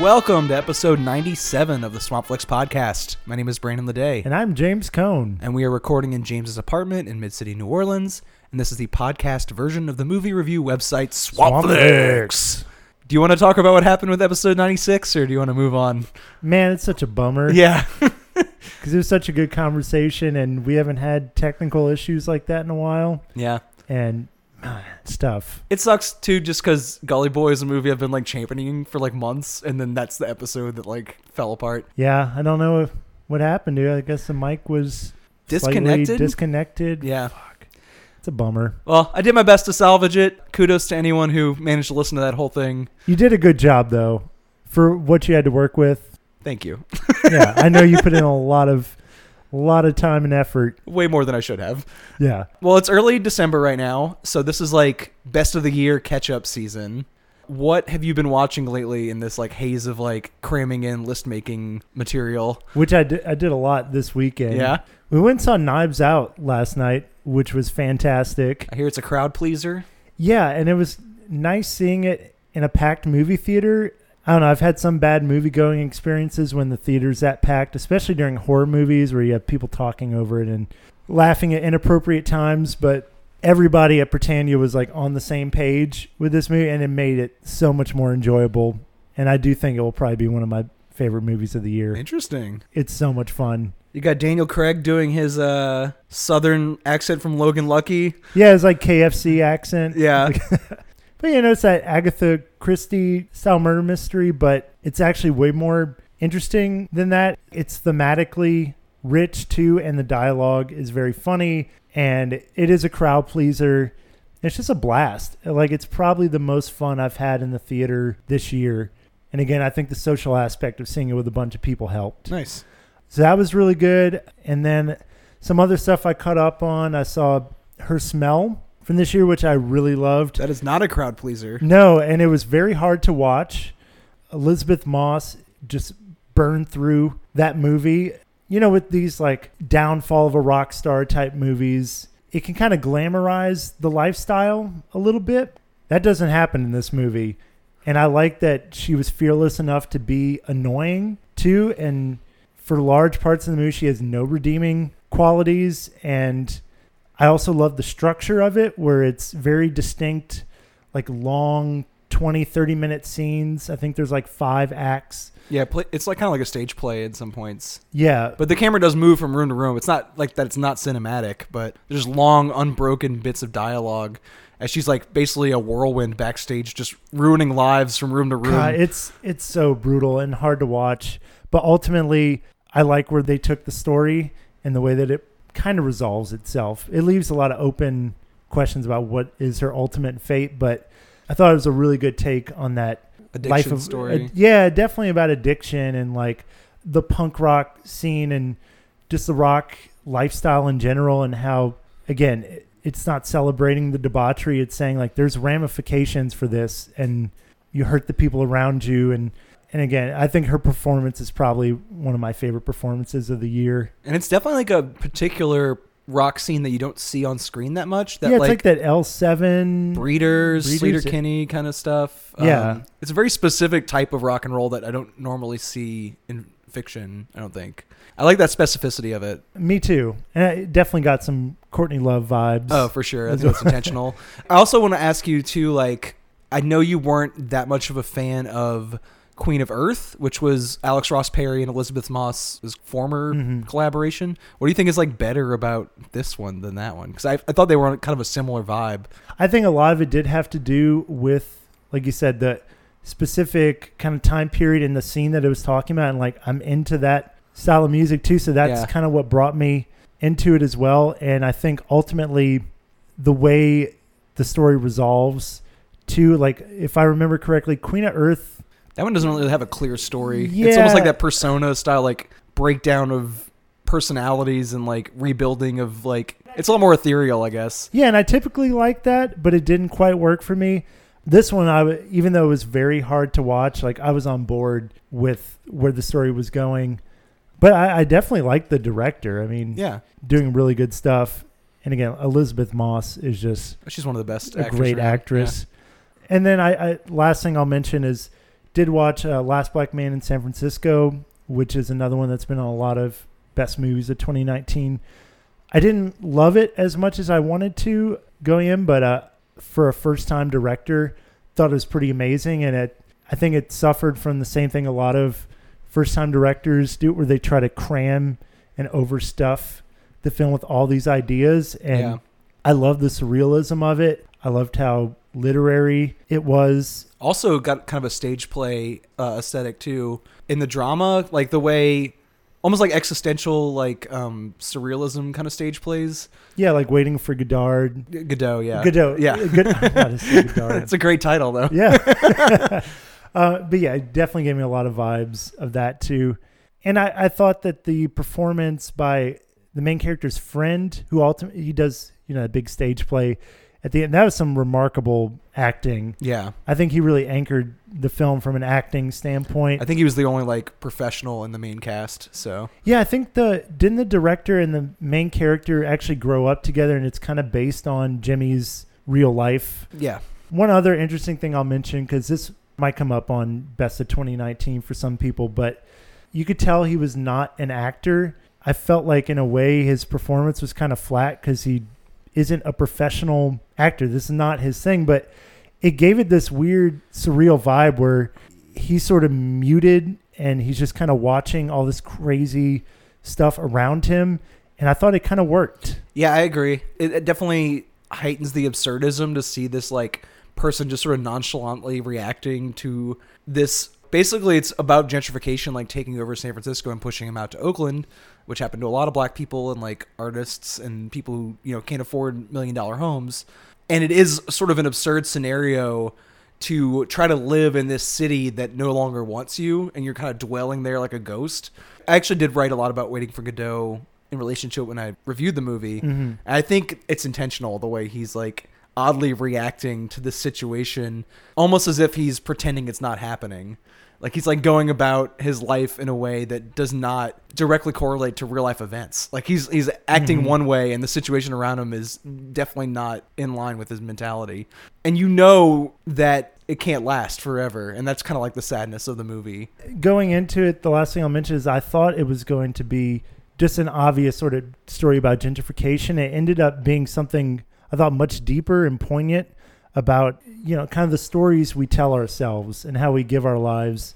Welcome to episode 97 of the Swampflix podcast. My name is Brandon LaDae. And I'm James Cone. And we are recording in James's apartment in Mid-City, New Orleans. And this is the podcast version of the movie review website Swampflix. Do you want to talk about what happened with episode 96 or do you want to move on? Man, it's such a bummer. Yeah. Because it was such a good conversation and we haven't had technical issues like that in a while. Yeah. And... stuff. It sucks too, just because Gully Boy is a movie I've been like championing for like months, and then that's the episode that like fell apart. Yeah, I don't know what happened to it. I guess the mic was disconnected. Yeah, fuck. It's a bummer. Well, I did my best to salvage it. Kudos to anyone who managed to listen to that whole thing. You did a good job though, for what you had to work with. Thank you. Yeah, I know you put in a lot of time and effort. Way more than I should have. Yeah. Well, it's early December right now, so this is like best of the year catch-up season. What have you been watching lately in this like haze of like cramming in list-making material? Which I did a lot this weekend. Yeah? We went and saw Knives Out last night, which was fantastic. I hear it's a crowd pleaser. Yeah, and it was nice seeing it in a packed movie theater. I don't know. I've had some bad movie-going experiences when the theater's that packed, especially during horror movies where you have people talking over it and laughing at inappropriate times. But everybody at Britannia was like on the same page with this movie, and it made it so much more enjoyable. And I do think it will probably be one of my favorite movies of the year. Interesting. It's so much fun. You got Daniel Craig doing his southern accent from Logan Lucky. Yeah, it's like KFC accent. Yeah. But you know, it's that Agatha Christie style murder mystery, but it's actually way more interesting than that. It's thematically rich too, and the dialogue is very funny, and it is a crowd pleaser. It's just a blast. Like, it's probably the most fun I've had in the theater this year. And again, I think the social aspect of seeing it with a bunch of people helped. Nice. So that was really good. And then some other stuff I caught up on. I saw Her Smell from this year, which I really loved. That is not a crowd pleaser. No, and it was very hard to watch. Elizabeth Moss just burned through that movie. You know, with these like downfall of a rock star type movies, it can kind of glamorize the lifestyle a little bit. That doesn't happen in this movie. And I like that she was fearless enough to be annoying too. And for large parts of the movie, she has no redeeming qualities. And I also love the structure of it, where it's very distinct, like long 20, 30-minute scenes. I think there's like 5 acts. Yeah, it's like kind of like a stage play at some points. Yeah. But the camera does move from room to room. It's not like that it's not cinematic, but there's long, unbroken bits of dialogue as she's like basically a whirlwind backstage, just ruining lives from room to room. God, it's so brutal and hard to watch. But ultimately, I like where they took the story and the way that it kind of resolves itself. It leaves a lot of open questions about what is her ultimate fate, but I thought it was a really good take on that addiction life of story. Yeah, definitely about addiction and like the punk rock scene and just the rock lifestyle in general, and how, again, it's not celebrating the debauchery. It's saying like there's ramifications for this and you hurt the people around you. And again, I think her performance is probably one of my favorite performances of the year. And it's definitely like a particular rock scene that you don't see on screen that much. That, yeah, it's like that L7. Breeders Sleater-Kinney kind of stuff. Yeah. It's a very specific type of rock and roll that I don't normally see in fiction, I don't think. I like that specificity of it. Me too. And it definitely got some Courtney Love vibes. Oh, for sure. That's what's intentional. I also want to ask you too, like, I know you weren't that much of a fan of Queen of Earth, which was Alex Ross Perry and Elizabeth Moss's former collaboration. What do you think is like better about this one than that one? Because I thought they were on kind of a similar vibe. I think a lot of it did have to do with, like you said, the specific kind of time period in the scene that it was talking about. And like, I'm into that style of music too. So that's kind of what brought me into it as well. And I think ultimately the way the story resolves too, like if I remember correctly, Queen of Earth, that one doesn't really have a clear story. Yeah. It's almost like that Persona style, like breakdown of personalities and like rebuilding of like, it's a lot more ethereal, I guess. Yeah. And I typically like that, but it didn't quite work for me. This one, even though it was very hard to watch, like I was on board with where the story was going, but I definitely liked the director. I mean, yeah, doing really good stuff. And again, Elizabeth Moss is just, she's one of the best, a great actress. Yeah. And then last thing I'll mention is, Did watch Last Black Man in San Francisco, which is another one that's been on a lot of best movies of 2019. I didn't love it as much as I wanted to going in, but for a first-time director, thought it was pretty amazing. And I think it suffered from the same thing a lot of first-time directors do, where they try to cram and overstuff the film with all these ideas. And yeah. I love the surrealism of it. I loved how literary it was. Also got kind of a stage play aesthetic too in the drama, like the way almost like existential, like surrealism kind of stage plays. Yeah, like Waiting for Godot. Godot. It's a great title though. Yeah. But yeah, it definitely gave me a lot of vibes of that too. And I thought that the performance by the main character's friend, who ultimately he does, you know, a big stage play at the end, that was some remarkable acting. Yeah. I think he really anchored the film from an acting standpoint. I think he was the only like professional in the main cast. So yeah, I think didn't the director and the main character actually grow up together, and it's kind of based on Jimmy's real life. Yeah. One other interesting thing I'll mention, because this might come up on Best of 2019 for some people, but you could tell he was not an actor. I felt like in a way his performance was kind of flat because he isn't a professional actor. This is not his thing, but it gave it this weird surreal vibe where he's sort of muted and he's just kind of watching all this crazy stuff around him. And I thought it kind of worked. Yeah, I agree. It definitely heightens the absurdism to see this like person just sort of nonchalantly reacting to this. Basically, it's about gentrification, like taking over San Francisco and pushing them out to Oakland, which happened to a lot of black people and like artists and people who, you know, can't afford $1 million homes. And it is sort of an absurd scenario to try to live in this city that no longer wants you. And you're kind of dwelling there like a ghost. I actually did write a lot about Waiting for Godot in relation to it when I reviewed the movie. Mm-hmm. And I think it's intentional the way he's like oddly reacting to this situation, almost as if he's pretending it's not happening. Like he's like going about his life in a way that does not directly correlate to real life events. Like he's acting mm-hmm. one way and the situation around him is definitely not in line with his mentality. And you know that it can't last forever. And that's kind of like the sadness of the movie. Going into it, the last thing I'll mention is I thought it was going to be just an obvious sort of story about gentrification. It ended up being something I thought much deeper and poignant about, you know, kind of the stories we tell ourselves and how we give our lives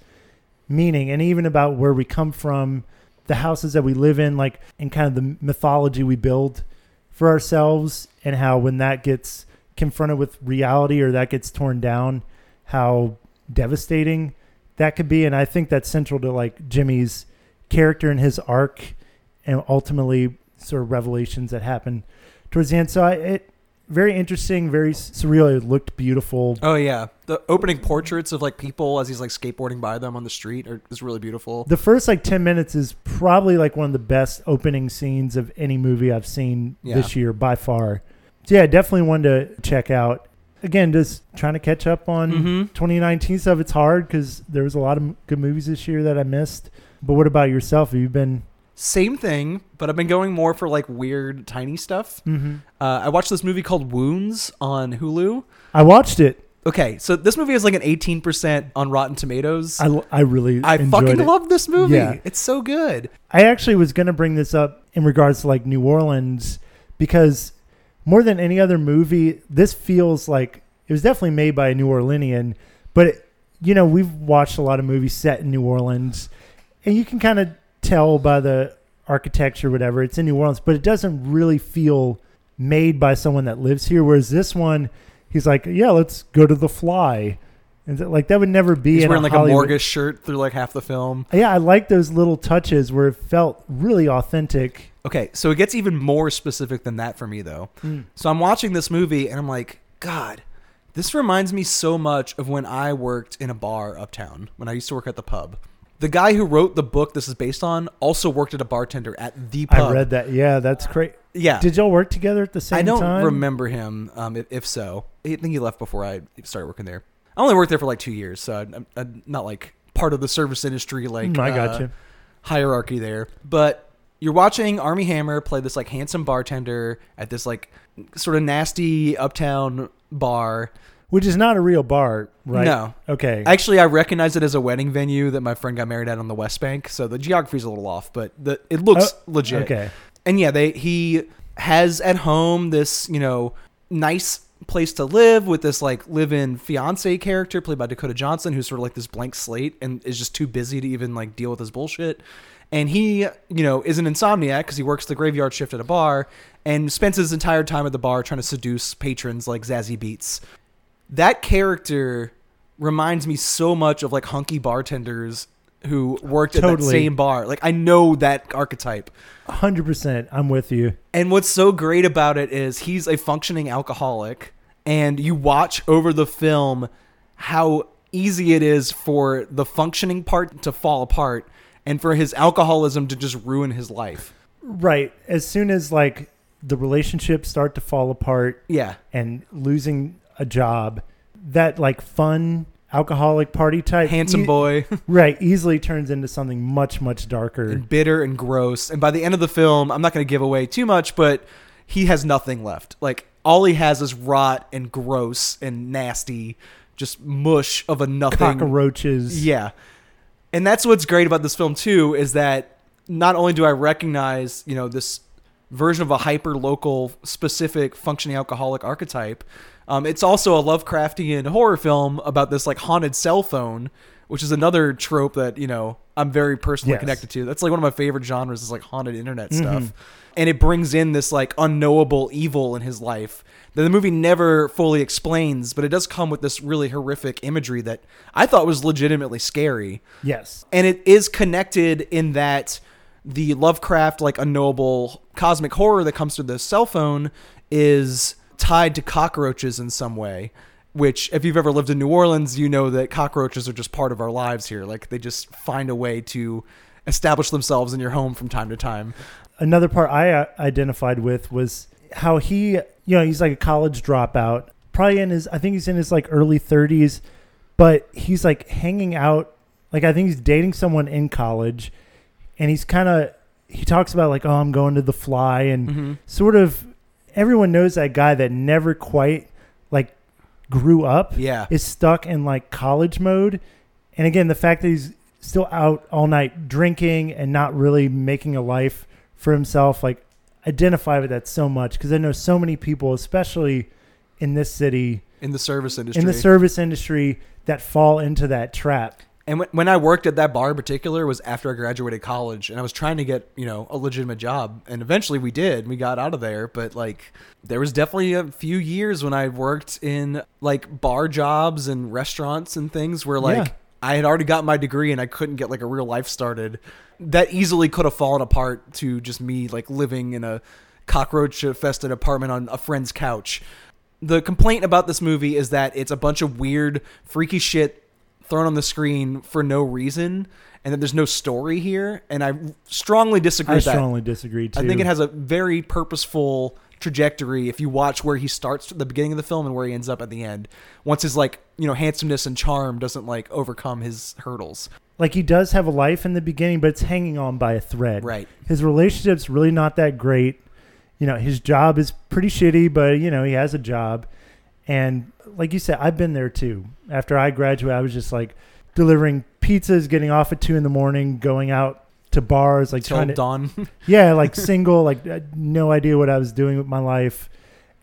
meaning, and even about where we come from, the houses that we live in, like, and kind of the mythology we build for ourselves, and how when that gets confronted with reality or that gets torn down, how devastating that could be. And I think that's central to like Jimmy's character and his arc and ultimately sort of revelations that happen towards the end. So very interesting, very surreal. It looked beautiful. Oh, yeah. The opening portraits of like people as he's like skateboarding by them on the street is really beautiful. The first like 10 minutes is probably like one of the best opening scenes of any movie I've seen this year by far. So, yeah, definitely one to check out. Again, just trying to catch up on 2019 stuff. It's hard because there was a lot of good movies this year that I missed. But what about yourself? Have you been... Same thing, but I've been going more for like weird, tiny stuff. Mm-hmm. I watched this movie called Wounds on Hulu. I watched it. Okay, so this movie is like an 18% on Rotten Tomatoes. I really fucking love this movie. Yeah. It's so good. I actually was going to bring this up in regards to like New Orleans, because more than any other movie, this feels like it was definitely made by a New Orleanian, but it, you know, we've watched a lot of movies set in New Orleans, and you can kind of tell by the architecture, whatever, it's in New Orleans, but it doesn't really feel made by someone that lives here. Whereas this one, he's like, yeah, let's go to the Fly. And like, that would never be. He's wearing like Hollywood. A Morgus shirt through like half the film. Yeah. I like those little touches where it felt really authentic. Okay. So it gets even more specific than that for me though. Mm. So I'm watching this movie and I'm like, God, this reminds me so much of when I worked in a bar uptown, when I used to work at the pub. The guy who wrote the book this is based on also worked at a bartender at the pub. I read that. Yeah, that's great. Yeah. Did y'all work together at the same time? I don't remember him, if so. I think he left before I started working there. I only worked there for like 2 years, so I'm not like part of the service industry hierarchy there. But you're watching Armie Hammer play this like handsome bartender at this like sort of nasty uptown bar. Which is not a real bar, right? No. Okay. Actually, I recognize it as a wedding venue that my friend got married at on the West Bank, so the geography's a little off, but it looks legit. Okay. And yeah, he has at home this, nice place to live with this live-in fiance character played by Dakota Johnson, who's sort of this blank slate and is just too busy to even deal with his bullshit. And he, is an insomniac because he works the graveyard shift at a bar and spends his entire time at the bar trying to seduce patrons like Zazie Beetz. That character reminds me so much of hunky bartenders who worked at that same bar. I know that archetype. 100%. I'm with you. And what's so great about it is he's a functioning alcoholic, and you watch over the film how easy it is for the functioning part to fall apart and for his alcoholism to just ruin his life. Right. As soon as the relationships start to fall apart, yeah, and losing a job, that fun alcoholic party type handsome boy right easily turns into something much, much darker and bitter and gross. And by the end of the film, I'm not going to give away too much, but he has nothing left. All he has is rot and gross and nasty, just mush of a nothing. Cockroaches. Yeah. And that's what's great about this film too, is that not only do I recognize this version of a hyper local specific functioning alcoholic archetype, it's also a Lovecraftian horror film about this haunted cell phone, which is another trope that, I'm very personally connected to. That's one of my favorite genres is haunted internet stuff. And it brings in this unknowable evil in his life that the movie never fully explains, but it does come with this really horrific imagery that I thought was legitimately scary. Yes. And it is connected in that the Lovecraft, unknowable cosmic horror that comes through the cell phone is tied to cockroaches in some way, which if you've ever lived in New Orleans, you know that cockroaches are just part of our lives here. They just find a way to establish themselves in your home from time to time. Another part I identified with was how he, he's a college dropout, probably I think he's in his early 30s, but he's hanging out. I think he's dating someone in college, and he's he talks about oh, I'm going to The Fly, and sort of everyone knows that guy that never quite grew up, yeah, is stuck in college mode. And again, the fact that he's still out all night drinking and not really making a life for himself, identify with that so much, because I know so many people, especially in this city, in the service industry, that fall into that trap. And when I worked at that bar in particular was after I graduated college, and I was trying to get, a legitimate job. And eventually we did. We got out of there. But, there was definitely a few years when I worked in, bar jobs and restaurants and things where, yeah, I had already got my degree and I couldn't get, a real life started. That easily could have fallen apart to just me, living in a cockroach-infested apartment on a friend's couch. The complaint about this movie is that it's a bunch of weird, freaky shit thrown on the screen for no reason, and that there's no story here. And I strongly disagree with that. I strongly disagree too. I think it has a very purposeful trajectory if you watch where he starts at the beginning of the film and where he ends up at the end. Once his handsomeness and charm doesn't overcome his hurdles. He does have a life in the beginning, but it's hanging on by a thread. Right. His relationship's really not that great. His job is pretty shitty, but he has a job. And like you said, I've been there too. After I graduated, I was just delivering pizzas, getting off at 2 a.m, going out to bars, trying to dawn. Yeah. Single, no idea what I was doing with my life.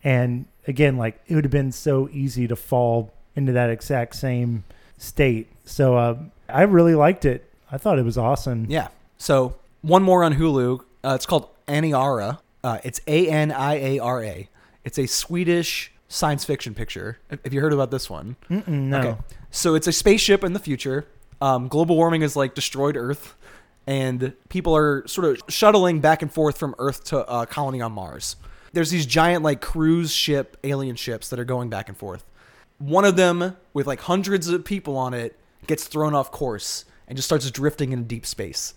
And again, it would have been so easy to fall into that exact same state. So, I really liked it. I thought it was awesome. Yeah. So one more on Hulu, it's called Aniara. It's Aniara. It's a Swedish science fiction picture. Have you heard about this one? No. Okay. So it's a spaceship in the future. Global warming has destroyed Earth, and people are sort of shuttling back and forth from Earth to a colony on Mars. There's these giant cruise ship, alien ships that are going back and forth. One of them with hundreds of people on it gets thrown off course and just starts drifting in deep space.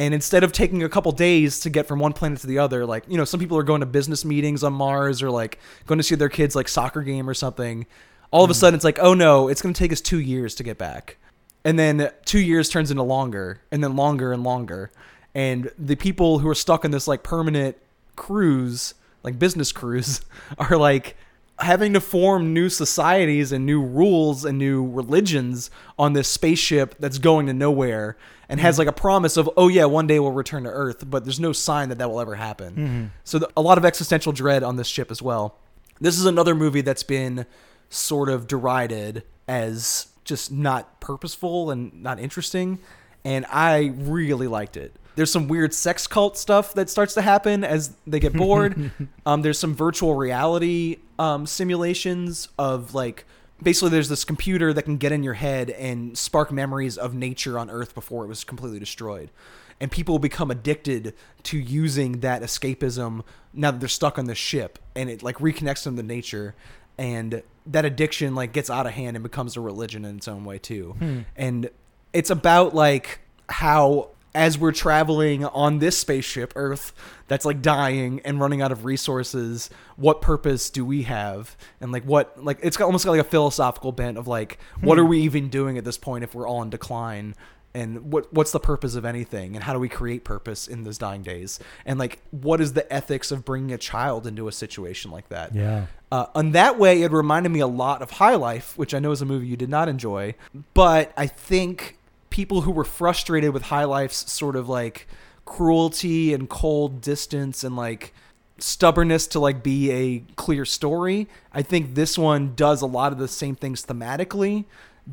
And instead of taking a couple days to get from one planet to the other, some people are going to business meetings on Mars or going to see their kids soccer game or something. All of a sudden it's oh no, it's going to take us 2 years to get back. And then 2 years turns into longer, and then longer and longer. And the people who are stuck in this permanent cruise, business cruise, are having to form new societies and new rules and new religions on this spaceship that's going to nowhere and has like a promise of, oh yeah, one day we'll return to Earth, but there's no sign that that will ever happen. Mm-hmm. So a lot of existential dread on this ship as well. This is another movie that's been sort of derided as just not purposeful and not interesting. And I really liked it. There's some weird sex cult stuff that starts to happen as they get bored. There's some virtual reality simulations of like, basically there's this computer that can get in your head and spark memories of nature on Earth before it was completely destroyed. And people become addicted to using that escapism now that they're stuck on this ship, and it like reconnects them to nature. And that addiction like gets out of hand and becomes a religion in its own way too. And it's about like how, as we're traveling on this spaceship, Earth, that's like dying and running out of resources, what purpose do we have? And like what, like it's got almost got like a philosophical bent of like, what are we even doing at this point if we're all in decline? And what's the purpose of anything? And how do we create purpose in those dying days? And like, what is the ethics of bringing a child into a situation like that? Yeah. And that way, it reminded me a lot of High Life, which I know is a movie you did not enjoy, but I think people who were frustrated with High Life's sort of like cruelty and cold distance and like stubbornness to like be a clear story. I think this one does a lot of the same things thematically,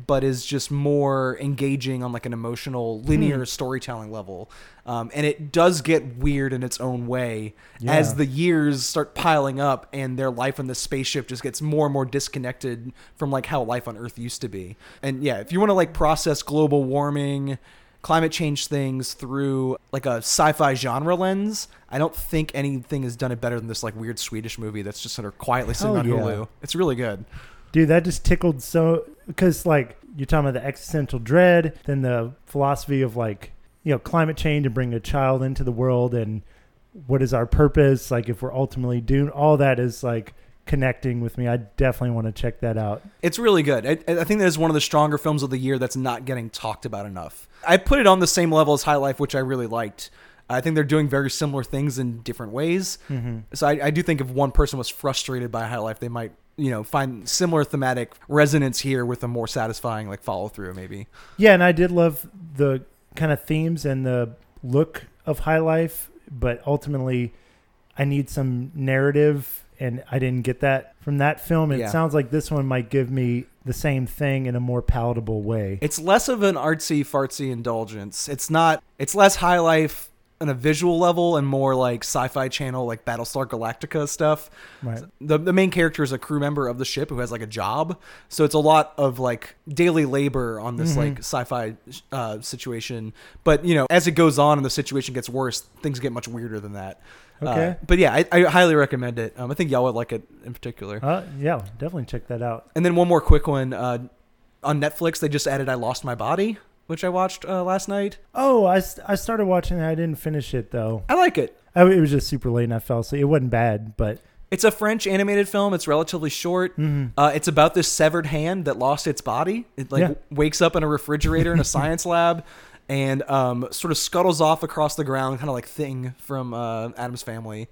but is just more engaging on like an emotional linear storytelling level. And it does get weird in its own way as the years start piling up and their life on the spaceship just gets more and more disconnected from like how life on Earth used to be. And yeah, if you want to like process global warming, climate change things through like a sci-fi genre lens, I don't think anything has done it better than this like weird Swedish movie that's just sort of quietly sitting on Hulu. It's really good. Dude, that just tickled so, because like you're talking about the existential dread, then the philosophy of like, you know, climate change and bring a child into the world and what is our purpose? Like if we're ultimately doomed, all that is like connecting with me. I definitely want to check that out. It's really good. I think that is one of the stronger films of the year that's not getting talked about enough. I put it on the same level as High Life, which I really liked. I think they're doing very similar things in different ways. So I do think if one person was frustrated by High Life, they might, you know, find similar thematic resonance here with a more satisfying like follow through maybe. Yeah. And I did love the kind of themes and the look of High Life, but ultimately I need some narrative and I didn't get that from that film. It sounds like this one might give me the same thing in a more palatable way. It's less of an artsy fartsy indulgence. It's less High Life on a visual level and more like Sci-Fi Channel, like Battlestar Galactica stuff. Right. The main character is a crew member of the ship who has like a job. So it's a lot of like daily labor on this like sci-fi situation. But you know, as it goes on and the situation gets worse, things get much weirder than that. Okay. But yeah, I highly recommend it. I think y'all would like it in particular. Yeah, definitely check that out. And then one more quick one, on Netflix, they just added I Lost My Body, which I watched last night. Oh, I started watching it. I didn't finish it, though. I like it. It was just super late, and I fell asleep. It wasn't bad, but... It's a French animated film. It's relatively short. It's about this severed hand that lost its body. It like wakes up in a refrigerator in a science lab and sort of scuttles off across the ground, kind of like Thing from Adam's Family.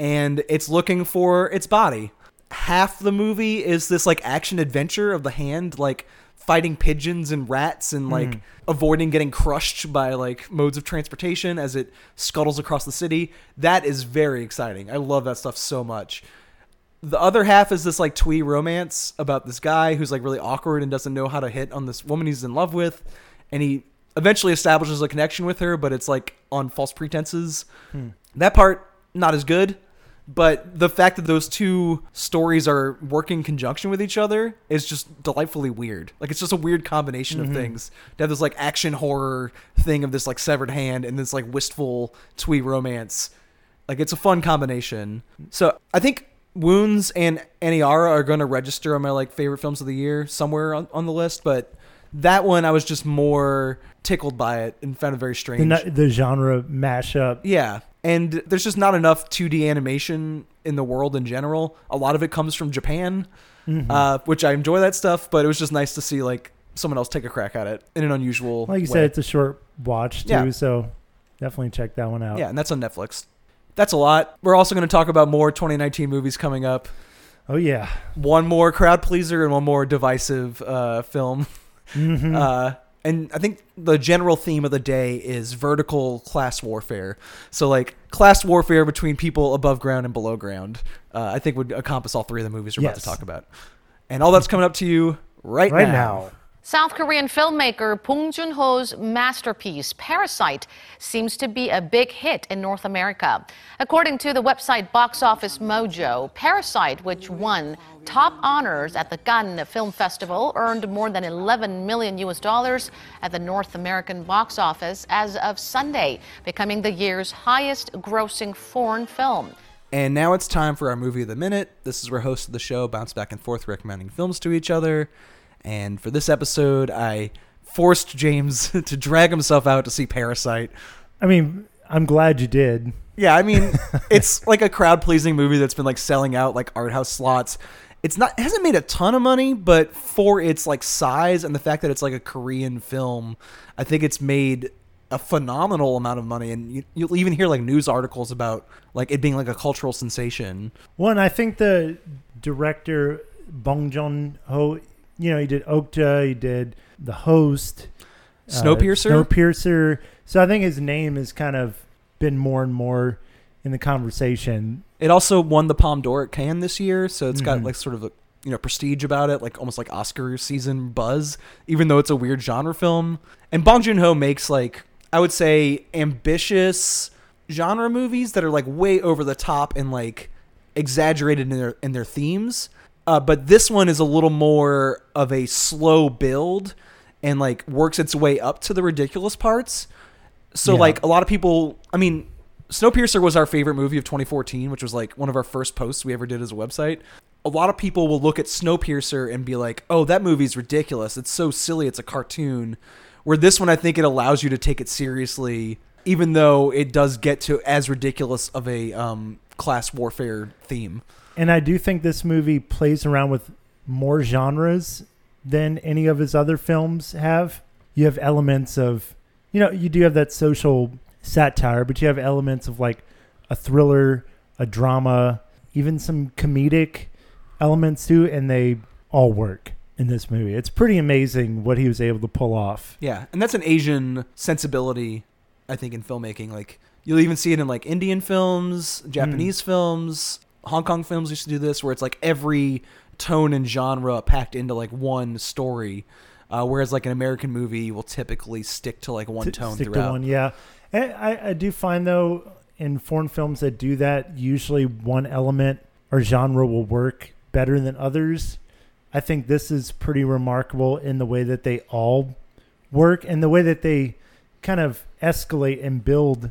And it's looking for its body. Half the movie is this like action adventure of the hand, like... fighting pigeons and rats and like avoiding getting crushed by like modes of transportation as it scuttles across the city. That is very exciting. I love that stuff so much. The other half is this like twee romance about this guy who's like really awkward and doesn't know how to hit on this woman he's in love with. And he eventually establishes a connection with her, but it's like on false pretenses. That part, not as good. But the fact that those two stories are working in conjunction with each other is just delightfully weird. Like, it's just a weird combination of things. To have this, like, action horror thing of this, like, severed hand and this, like, wistful twee romance. Like, it's a fun combination. So I think Wounds and Aniara are going to register on my, like, favorite films of the year somewhere on the list. But that one, I was just more tickled by it and found it very strange. The genre mashup. Yeah. And there's just not enough 2D animation in the world in general. A lot of it comes from Japan, which I enjoy that stuff, but it was just nice to see like someone else take a crack at it in an unusual way. Like you said, it's a short watch too, so definitely check that one out. Yeah, and that's on Netflix. That's a lot. We're also going to talk about more 2019 movies coming up. Oh, yeah. One more crowd pleaser and one more divisive film. Mm-hmm. And I think the general theme of the day is vertical class warfare. So, like, class warfare between people above ground and below ground, I think would encompass all three of the movies we're about to talk about. And all that's coming up to you right now. South Korean filmmaker Bong Joon-ho's masterpiece, Parasite, seems to be a big hit in North America. According to the website Box Office Mojo, Parasite, which won top honors at the Cannes Film Festival, earned more than $11 million at the North American box office as of Sunday, becoming the year's highest grossing foreign film. And now it's time for our Movie of the Minute. This is where hosts of the show bounce back and forth recommending films to each other. And for this episode, I forced James to drag himself out to see Parasite. I mean, I'm glad you did. Yeah, I mean, it's like a crowd-pleasing movie that's been like selling out like art house slots. It hasn't made a ton of money, but for its like size and the fact that it's like a Korean film, I think it's made a phenomenal amount of money. And you'll even hear like news articles about like it being like a cultural sensation. Well, and I think the director Bong Joon-ho, you know, he did Okja, he did The Host, Snowpiercer. So I think his name has kind of been more and more in the conversation. It also won the Palme d'Or at Cannes this year, so it's got like sort of a, you know, prestige about it, like almost like Oscar season buzz, even though it's a weird genre film. And Bong Joon-ho makes like, I would say, ambitious genre movies that are like way over the top and like exaggerated in their themes. But this one is a little more of a slow build and like works its way up to the ridiculous parts. So like a lot of people, I mean, Snowpiercer was our favorite movie of 2014, which was like one of our first posts we ever did as a website. A lot of people will look at Snowpiercer and be like, oh, that movie's ridiculous. It's so silly. It's a cartoon. Where this one, I think it allows you to take it seriously, even though it does get to as ridiculous of a class warfare theme. And I do think this movie plays around with more genres than any of his other films have. You have elements of, you know, you do have that social satire, but you have elements of like a thriller, a drama, even some comedic elements too, and they all work in this movie. It's pretty amazing what he was able to pull off. Yeah, and that's an Asian sensibility, I think, in filmmaking. Like, you'll even see it in like Indian films, Japanese films. Hong Kong films used to do this where it's like every tone and genre packed into like one story, whereas like an American movie will typically stick to like one tone stick throughout. To one, yeah. And I do find though in foreign films that do that, usually one element or genre will work better than others. I think this is pretty remarkable in the way that they all work and the way that they kind of escalate and build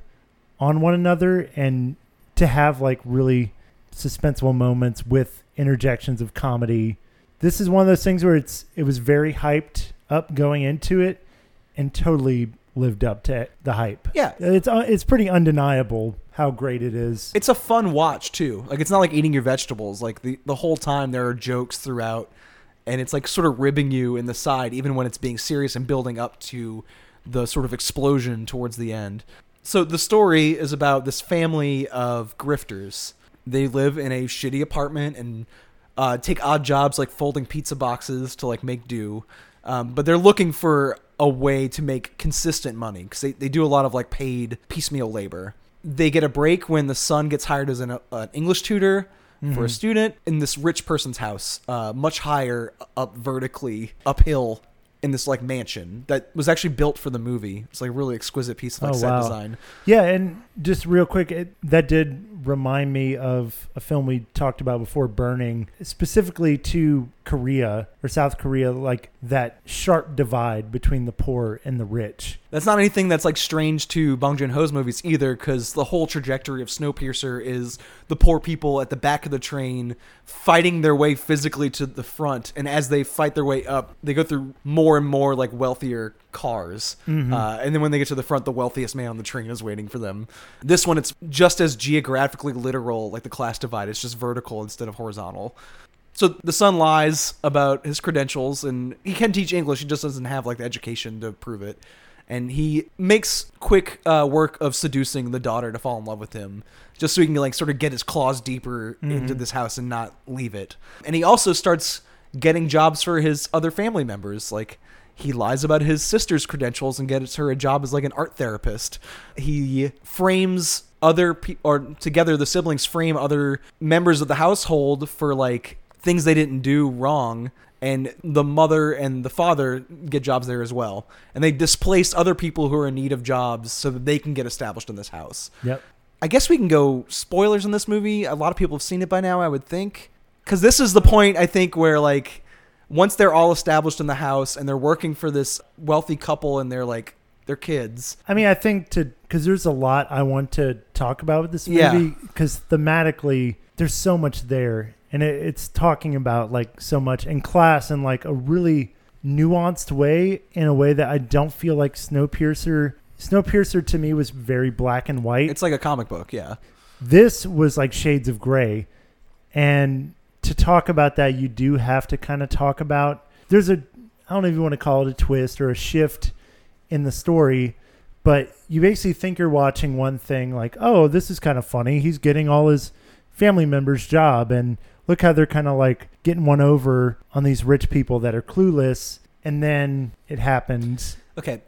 on one another, and to have like really suspenseful moments with interjections of comedy. This is one of those things where it was very hyped up going into it and totally lived up to the hype. Yeah. It's pretty undeniable how great it is. It's a fun watch too. Like, it's not like eating your vegetables. Like the whole time there are jokes throughout, and it's like sort of ribbing you in the side even when it's being serious and building up to the sort of explosion towards the end. So the story is about this family of grifters. They live in a shitty apartment and take odd jobs like folding pizza boxes to like make do. But they're looking for a way to make consistent money because they do a lot of like paid piecemeal labor. They get a break when the son gets hired as an English tutor for a student in this rich person's house, much higher up vertically, uphill in this like mansion that was actually built for the movie. It's like a really exquisite piece of like set design. Yeah. And just real quick, that did remind me of a film we talked about before, Burning, specifically to Korea or South Korea, like that sharp divide between the poor and the rich. That's not anything that's like strange to Bong Joon-ho's movies either, because the whole trajectory of Snowpiercer is the poor people at the back of the train fighting their way physically to the front. And as they fight their way up, they go through more and more like wealthier cars. And then when they get to the front, the wealthiest man on the train is waiting for them. This one, it's just as geographically literal, like the class divide. It's just vertical instead of horizontal. So the son lies about his credentials, and he can teach English. He just doesn't have like the education to prove it. and he makes quick work of seducing the daughter to fall in love with him, just so he can like sort of get his claws deeper into this house and not leave it. And he also starts getting jobs for his other family members. Like, he lies about his sister's credentials and gets her a job as like an art therapist. He frames other people, or together the siblings frame other members of the household for like things they didn't do wrong. And the mother and the father get jobs there as well. And they displace other people who are in need of jobs so that they can get established in this house. Yep. I guess we can go spoilers in this movie. A lot of people have seen it by now, I would think. Because this is the point, I think, where like once they're all established in the house and they're working for this wealthy couple and they're like, their kids. I mean, I think because there's a lot I want to talk about with this movie, because thematically there's so much there, and it's talking about like so much in class in like a really nuanced way, in a way that I don't feel like Snowpiercer. Snowpiercer to me was very black and white. It's like a comic book. Yeah. This was like shades of gray. And to talk about that, you do have to kind of talk about, there's a, I don't know if you want to call it a twist or a shift in the story, but you basically think you're watching one thing like, oh, this is kind of funny. He's getting all his family members job, and look how they're kind of like getting one over on these rich people that are clueless. And then it happens. Okay.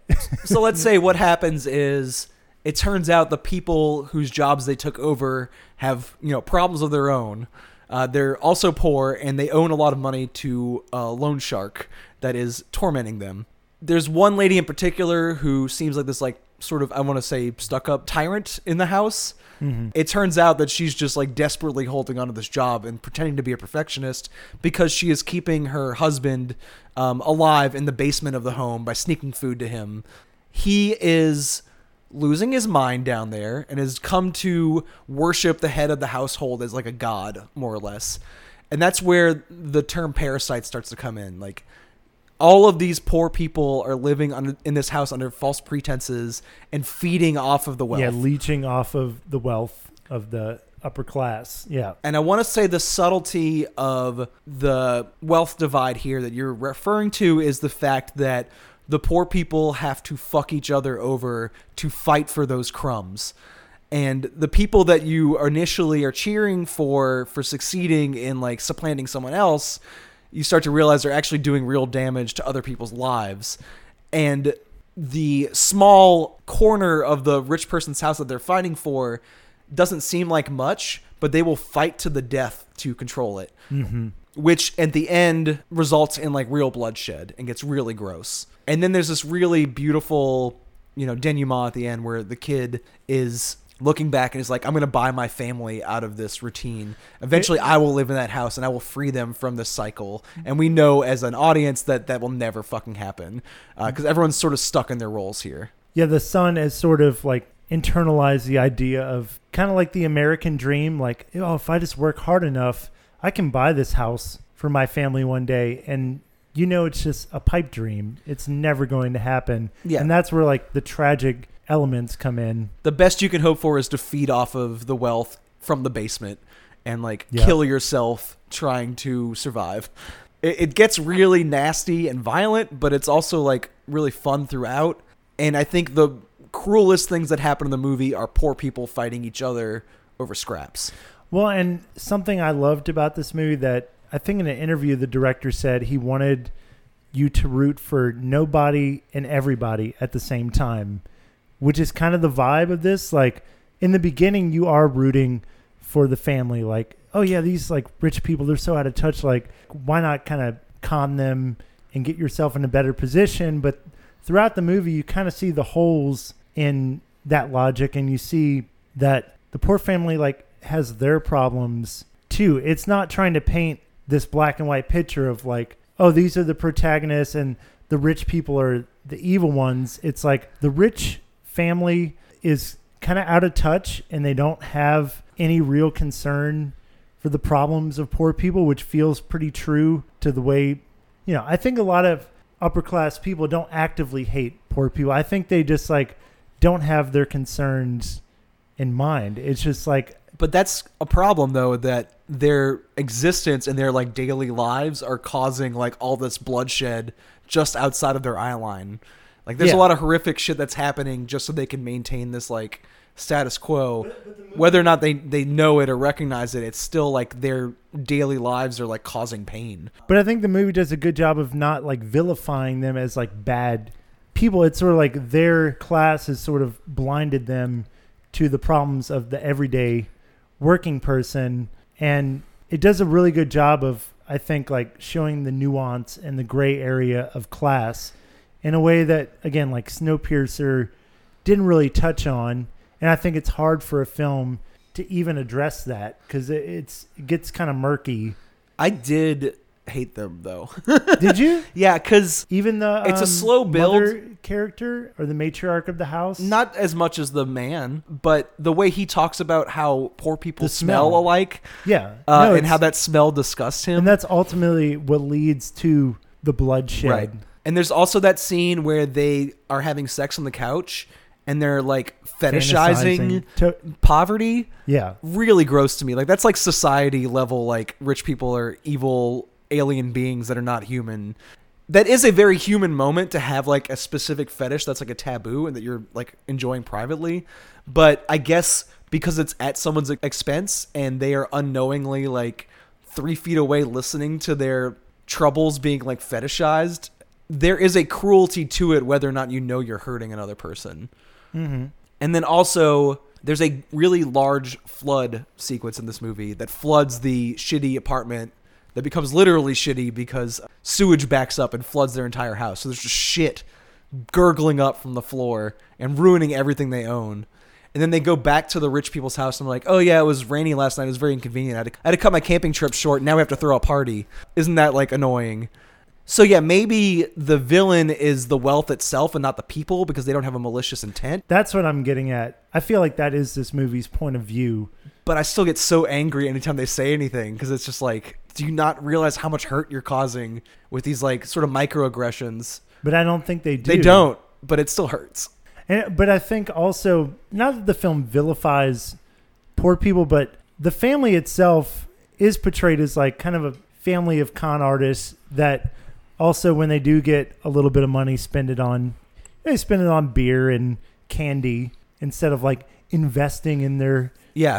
So let's say what happens is it turns out the people whose jobs they took over have, you know, problems of their own. They're also poor, and they own a lot of money to a loan shark that is tormenting them. There's one lady in particular who seems like this, like, sort of, I want to say, stuck-up tyrant in the house. Mm-hmm. It turns out that she's just, like, desperately holding onto this job and pretending to be a perfectionist because she is keeping her husband alive in the basement of the home by sneaking food to him. He is losing his mind down there and has come to worship the head of the household as, like, a god, more or less. And that's where the term parasite starts to come in, like, all of these poor people are living in this house under false pretenses and feeding off of the wealth. Yeah, leeching off of the wealth of the upper class. Yeah. And I want to say the subtlety of the wealth divide here that you're referring to is the fact that the poor people have to fuck each other over to fight for those crumbs. And the people that you initially are cheering for succeeding in like supplanting someone else, you start to realize they're actually doing real damage to other people's lives. And the small corner of the rich person's house that they're fighting for doesn't seem like much, but they will fight to the death to control it, which at the end results in like real bloodshed and gets really gross. And then there's this really beautiful, you know, denouement at the end where the kid is looking back and is like, I'm going to buy my family out of this routine. Eventually, I will live in that house and I will free them from this cycle. And we know as an audience that that will never fucking happen because everyone's sort of stuck in their roles here. Yeah, the son has sort of like internalized the idea of kind of like the American dream. Like, oh, if I just work hard enough, I can buy this house for my family one day. And, you know, it's just a pipe dream. It's never going to happen. Yeah. And that's where like the tragic elements come in. The best you can hope for is to feed off of the wealth from the basement and like kill yourself trying to survive. It gets really nasty and violent, but it's also like really fun throughout. And I think the cruelest things that happen in the movie are poor people fighting each other over scraps. Well, and something I loved about this movie that I think in an interview the director said he wanted you to root for nobody and everybody at the same time, which is kind of the vibe of this. Like, in the beginning, you are rooting for the family. Like, oh, yeah, these, like, rich people, they're so out of touch. Like, why not kind of con them and get yourself in a better position? But throughout the movie, you kind of see the holes in that logic, and you see that the poor family, like, has their problems, too. It's not trying to paint this black and white picture of, like, oh, these are the protagonists and the rich people are the evil ones. It's like the rich family is kind of out of touch and they don't have any real concern for the problems of poor people, which feels pretty true to the way, you know, I think a lot of upper class people don't actively hate poor people. I think they just like don't have their concerns in mind. It's just like, but that's a problem though, that their existence and their like daily lives are causing like all this bloodshed just outside of their eye line. Like, there's a lot of horrific shit that's happening just so they can maintain this, like, status quo. Whether or not they know it or recognize it, it's still, like, their daily lives are, like, causing pain. But I think the movie does a good job of not, like, vilifying them as, like, bad people. It's sort of like their class has sort of blinded them to the problems of the everyday working person. And it does a really good job of, I think, like, showing the nuance and the gray area of class in a way that, again, like Snowpiercer didn't really touch on. And I think it's hard for a film to even address that because it gets kind of murky. I did hate them, though. Did you? Yeah, because even the it's a slow build character or the matriarch of the house. Not as much as the man, but the way he talks about how poor people smell alike. Yeah, and how that smell disgusts him. And that's ultimately what leads to the bloodshed. Right. And there's also that scene where they are having sex on the couch and they're like fetishizing poverty. Yeah. Really gross to me. Like, that's like society level, like rich people are evil alien beings that are not human. That is a very human moment to have like a specific fetish that's like a taboo and that you're like enjoying privately. But I guess because it's at someone's expense and they are unknowingly like 3 feet away listening to their troubles being like fetishized, there is a cruelty to it, whether or not you know you're hurting another person. Mm-hmm. And then also, there's a really large flood sequence in this movie that floods the shitty apartment that becomes literally shitty because sewage backs up and floods their entire house. So there's just shit gurgling up from the floor and ruining everything they own. And then they go back to the rich people's house and they're like, oh yeah, it was rainy last night. It was very inconvenient. I had to cut my camping trip short. Now we have to throw a party. Isn't that like annoying? So yeah, maybe the villain is the wealth itself and not the people because they don't have a malicious intent. That's what I'm getting at. I feel like that is this movie's point of view. But I still get so angry anytime they say anything because it's just like, do you not realize how much hurt you're causing with these like sort of microaggressions? But I don't think they do. They don't, but it still hurts. But I think also, not that the film vilifies poor people, but the family itself is portrayed as like kind of a family of con artists that... Also, when they do get a little bit of money, they spend it on beer and candy instead of like investing in their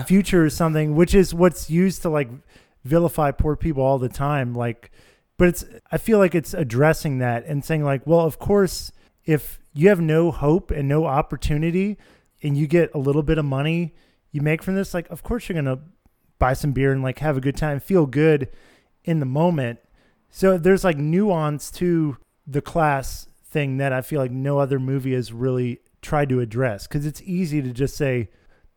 future or something, which is what's used to like vilify poor people all the time. Like, but I feel like it's addressing that and saying like, well, of course, if you have no hope and no opportunity and you get a little bit of money you make from this, like, of course you're going to buy some beer and like have a good time, feel good in the moment. So there's like nuance to the class thing that I feel like no other movie has really tried to address, because it's easy to just say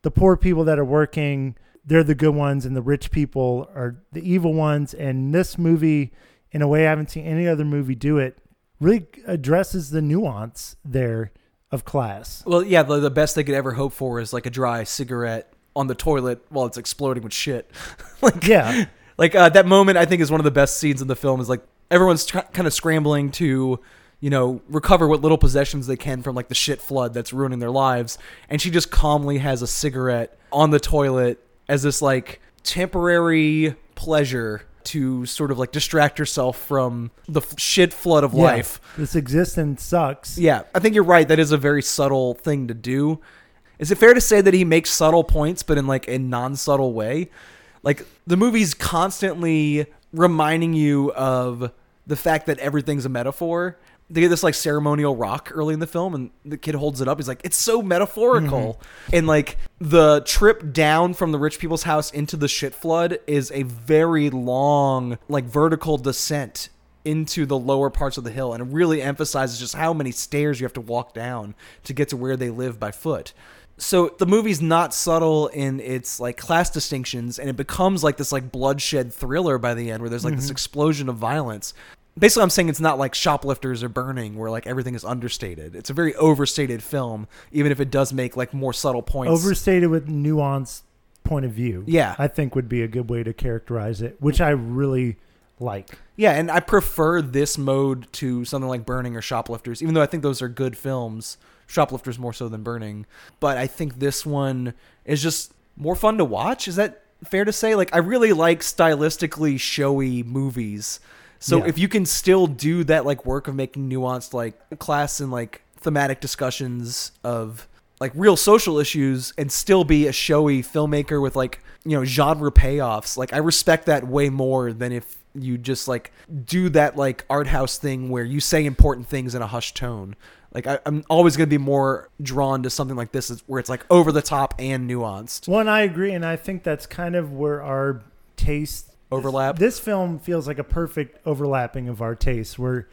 the poor people that are working, they're the good ones and the rich people are the evil ones. And this movie, in a way I haven't seen any other movie do it, really addresses the nuance there of class. Well, yeah, the best they could ever hope for is like a dry cigarette on the toilet while it's exploding with shit. Like, yeah. Like, that moment, I think, is one of the best scenes in the film. Is like everyone's kind of scrambling to, you know, recover what little possessions they can from like the shit flood that's ruining their lives. And she just calmly has a cigarette on the toilet as this like temporary pleasure to sort of like distract herself from the shit flood of life. This existence sucks. Yeah, I think you're right. That is a very subtle thing to do. Is it fair to say that he makes subtle points, but in like a non-subtle way? Like, the movie's constantly reminding you of the fact that everything's a metaphor. They get this, like, ceremonial rock early in the film, and the kid holds it up. He's like, it's so metaphorical. Mm-hmm. And, like, the trip down from the rich people's house into the shit flood is a very long, like, vertical descent into the lower parts of the hill. And it really emphasizes just how many stairs you have to walk down to get to where they live by foot. So the movie's not subtle in its like class distinctions, and it becomes like this like bloodshed thriller by the end where there's like this explosion of violence. Basically, I'm saying it's not like Shoplifters or Burning where like everything is understated. It's a very overstated film, even if it does make like more subtle points. Overstated with nuanced point of view. Yeah. I think would be a good way to characterize it, which I really like. Yeah, and I prefer this mode to something like Burning or Shoplifters, even though I think those are good films. Shoplifters more so than Burning, but I think this one is just more fun to watch. Is that fair to say? Like, I really like stylistically showy movies. So if you can still do that like work of making nuanced like class and like thematic discussions of like real social issues and still be a showy filmmaker with like, you know, genre payoffs. Like I respect that way more than if you just like do that like art house thing where you say important things in a hushed tone. Like I'm always going to be more drawn to something like this where it's like over the top and nuanced. Well, and I agree. And I think that's kind of where our taste overlap. This film feels like a perfect overlapping of our tastes, where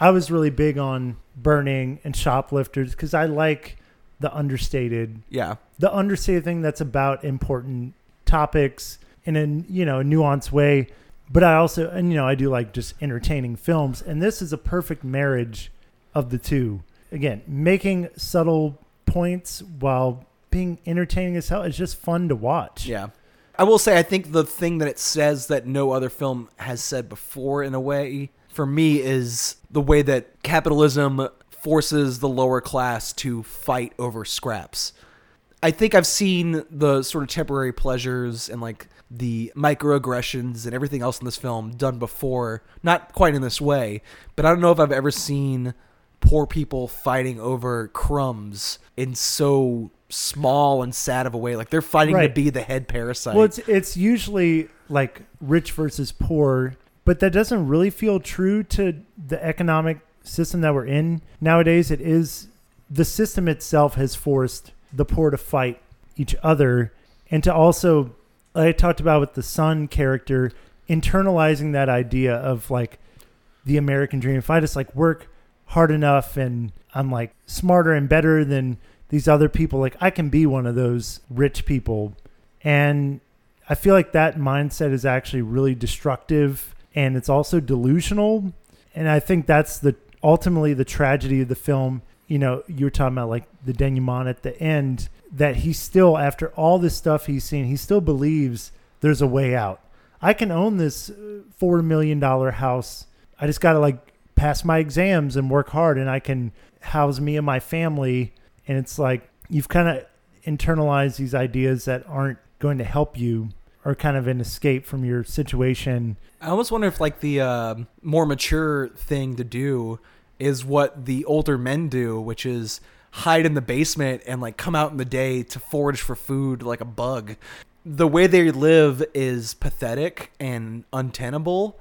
I was really big on Burning and Shoplifters because I like the understated thing that's about important topics in a, you know, nuanced way. But I also, and you know, I do like just entertaining films, and this is a perfect marriage of the two. Again, making subtle points while being entertaining as hell. It's just fun to watch. Yeah. I will say, I think the thing that it says that no other film has said before, in a way, for me, is the way that capitalism forces the lower class to fight over scraps. I think I've seen the sort of temporary pleasures and like the microaggressions and everything else in this film done before, not quite in this way, but I don't know if I've ever seen poor people fighting over crumbs in so small and sad of a way. Like they're fighting to be the head parasite. Well, it's usually like rich versus poor, but that doesn't really feel true to the economic system that we're in nowadays. It is the system itself has forced the poor to fight each other, and to also, like I talked about with the son character, internalizing that idea of like the American dream. If I just like work hard enough and I'm like smarter and better than these other people, like I can be one of those rich people. And I feel like that mindset is actually really destructive, and it's also delusional. And I think that's ultimately the tragedy of the film. You know, you were talking about like the denouement at the end, that he still, after all this stuff he's seen, he still believes there's a way out. I can own this $4 million house. I just got to like pass my exams and work hard, and I can house me and my family. And it's like, you've kind of internalized these ideas that aren't going to help you, or kind of an escape from your situation. I almost wonder if like the more mature thing to do is what the older men do, which is hide in the basement and like come out in the day to forage for food like a bug. The way they live is pathetic and untenable,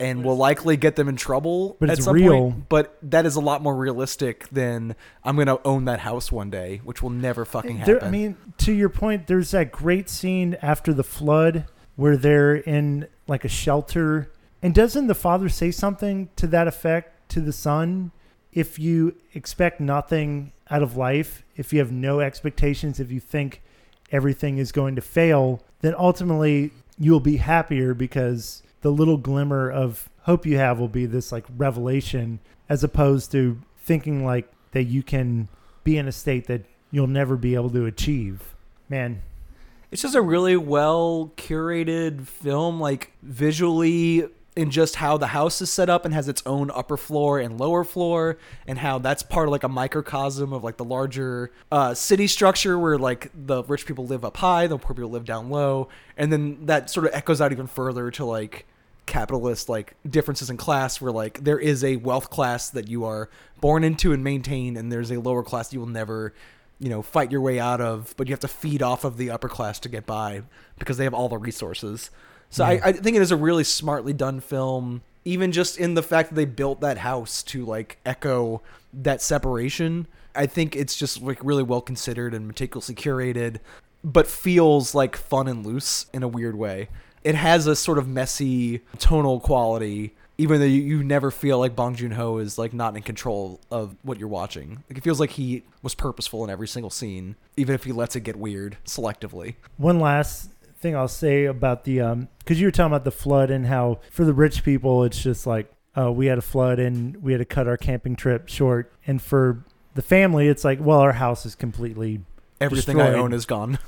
and will likely get them in trouble at some point. But that is a lot more realistic than I'm going to own that house one day, which will never fucking happen. I mean, to your point, there's that great scene after the flood where they're in like a shelter. And doesn't the father say something to that effect to the son? If you expect nothing out of life, if you have no expectations, if you think everything is going to fail, then ultimately you'll be happier, because the little glimmer of hope you have will be this like revelation, as opposed to thinking like that you can be in a state that you'll never be able to achieve. Man, it's just a really well curated film, like visually, in just how the house is set up and has its own upper floor and lower floor, and how that's part of like a microcosm of like the larger city structure, where like the rich people live up high, the poor people live down low. And then that sort of echoes out even further to like capitalist like differences in class, where like there is a wealth class that you are born into and maintain, and there's a lower class you will never, you know, fight your way out of, but you have to feed off of the upper class to get by because they have all the resources. So yeah. I think it is a really smartly done film, even just in the fact that they built that house to like echo that separation. I think it's just like really well considered and meticulously curated, but feels like fun and loose in a weird way. It has a sort of messy tonal quality, even though you never feel like Bong Joon-ho is like not in control of what you're watching. Like it feels like he was purposeful in every single scene, even if he lets it get weird selectively. One last thing I'll say about the because you were talking about the flood, and how for the rich people it's just like, we had a flood and we had to cut our camping trip short, and for the family it's like, well, our house is completely everything destroyed. I own is gone.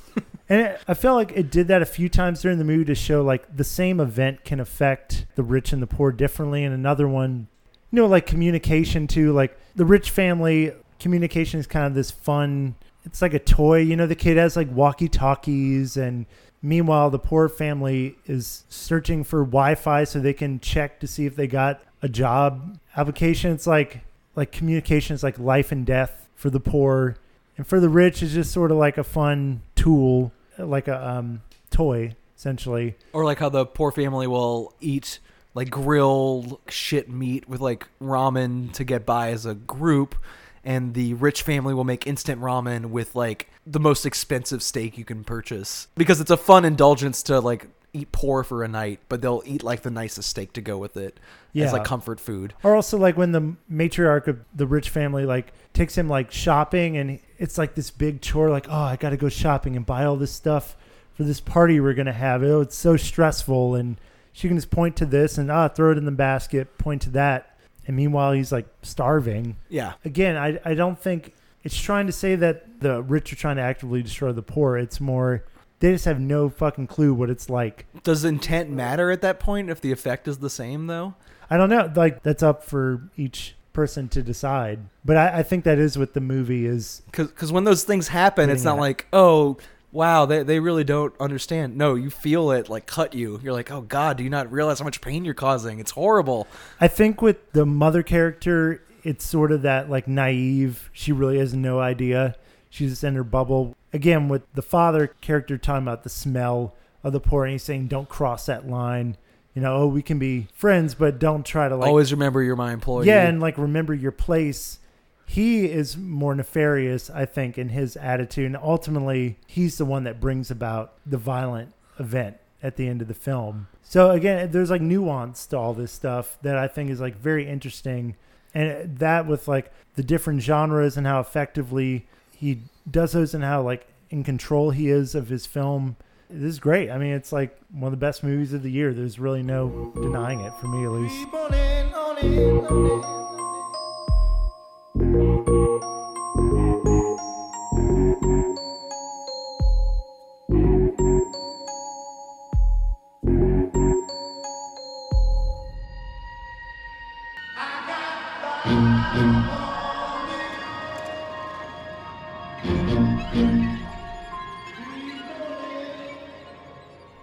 And I felt like it did that a few times during the movie to show like the same event can affect the rich and the poor differently. And another one, you know, like communication too, like the rich family communication is kind of this fun, it's like a toy, you know, the kid has like walkie-talkies, and meanwhile, the poor family is searching for Wi-Fi so they can check to see if they got a job application. It's like, like communications, like life and death for the poor, and for the rich is just sort of like a fun tool, like a toy essentially. Or like how the poor family will eat like grilled shit meat with like ramen to get by as a group, and the rich family will make instant ramen with like the most expensive steak you can purchase, because it's a fun indulgence to like eat poor for a night, but they'll eat like the nicest steak to go with it. Yeah. As like comfort food. Or also like when the matriarch of the rich family like takes him like shopping, and it's like this big chore, like, oh, I got to go shopping and buy all this stuff for this party we're going to have. Oh, it's so stressful. And she can just point to this and throw it in the basket, point to that. And meanwhile, he's like starving. Yeah. Again, I don't think it's trying to say that the rich are trying to actively destroy the poor. It's more, they just have no fucking clue what it's like. Does intent matter at that point if the effect is the same, though? I don't know. Like, that's up for each person to decide. But I think that is what the movie is. Because when those things happen, it's not like, oh, wow, they really don't understand. No, you feel it, like, cut you. You're like, oh, God, do you not realize how much pain you're causing? It's horrible. I think with the mother character, it's sort of that, like, naive. She really has no idea. She's just in her bubble. Again, with the father character talking about the smell of the poor, and he's saying, don't cross that line. You know, oh, we can be friends, but don't try to like... Always remember you're my employee. Yeah, and like remember your place. He is more nefarious, I think, in his attitude. And ultimately, he's the one that brings about the violent event at the end of the film. So again, there's like nuance to all this stuff that I think is like very interesting. And that with like the different genres and how effectively he does those and how like in control he is of his film. This is great. I mean, it's like one of the best movies of the year. There's really no denying it for me, at least. Keep on in, on in, on in.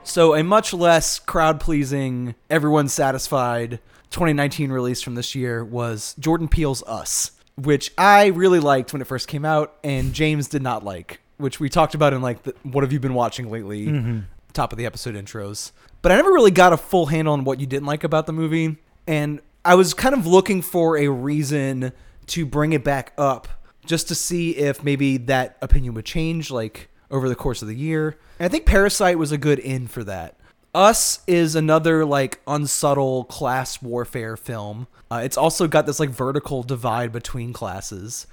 So a much less crowd-pleasing, everyone-satisfied 2019 release from this year was Jordan Peele's Us, which I really liked when it first came out, and James did not like, which we talked about in, like, what have you been watching lately, top of the episode intros. But I never really got a full handle on what you didn't like about the movie, and I was kind of looking for a reason to bring it back up, just to see if maybe that opinion would change, like... over the course of the year. And I think Parasite was a good in for that. Us is another like unsubtle class warfare film. It's also got this like vertical divide between classes.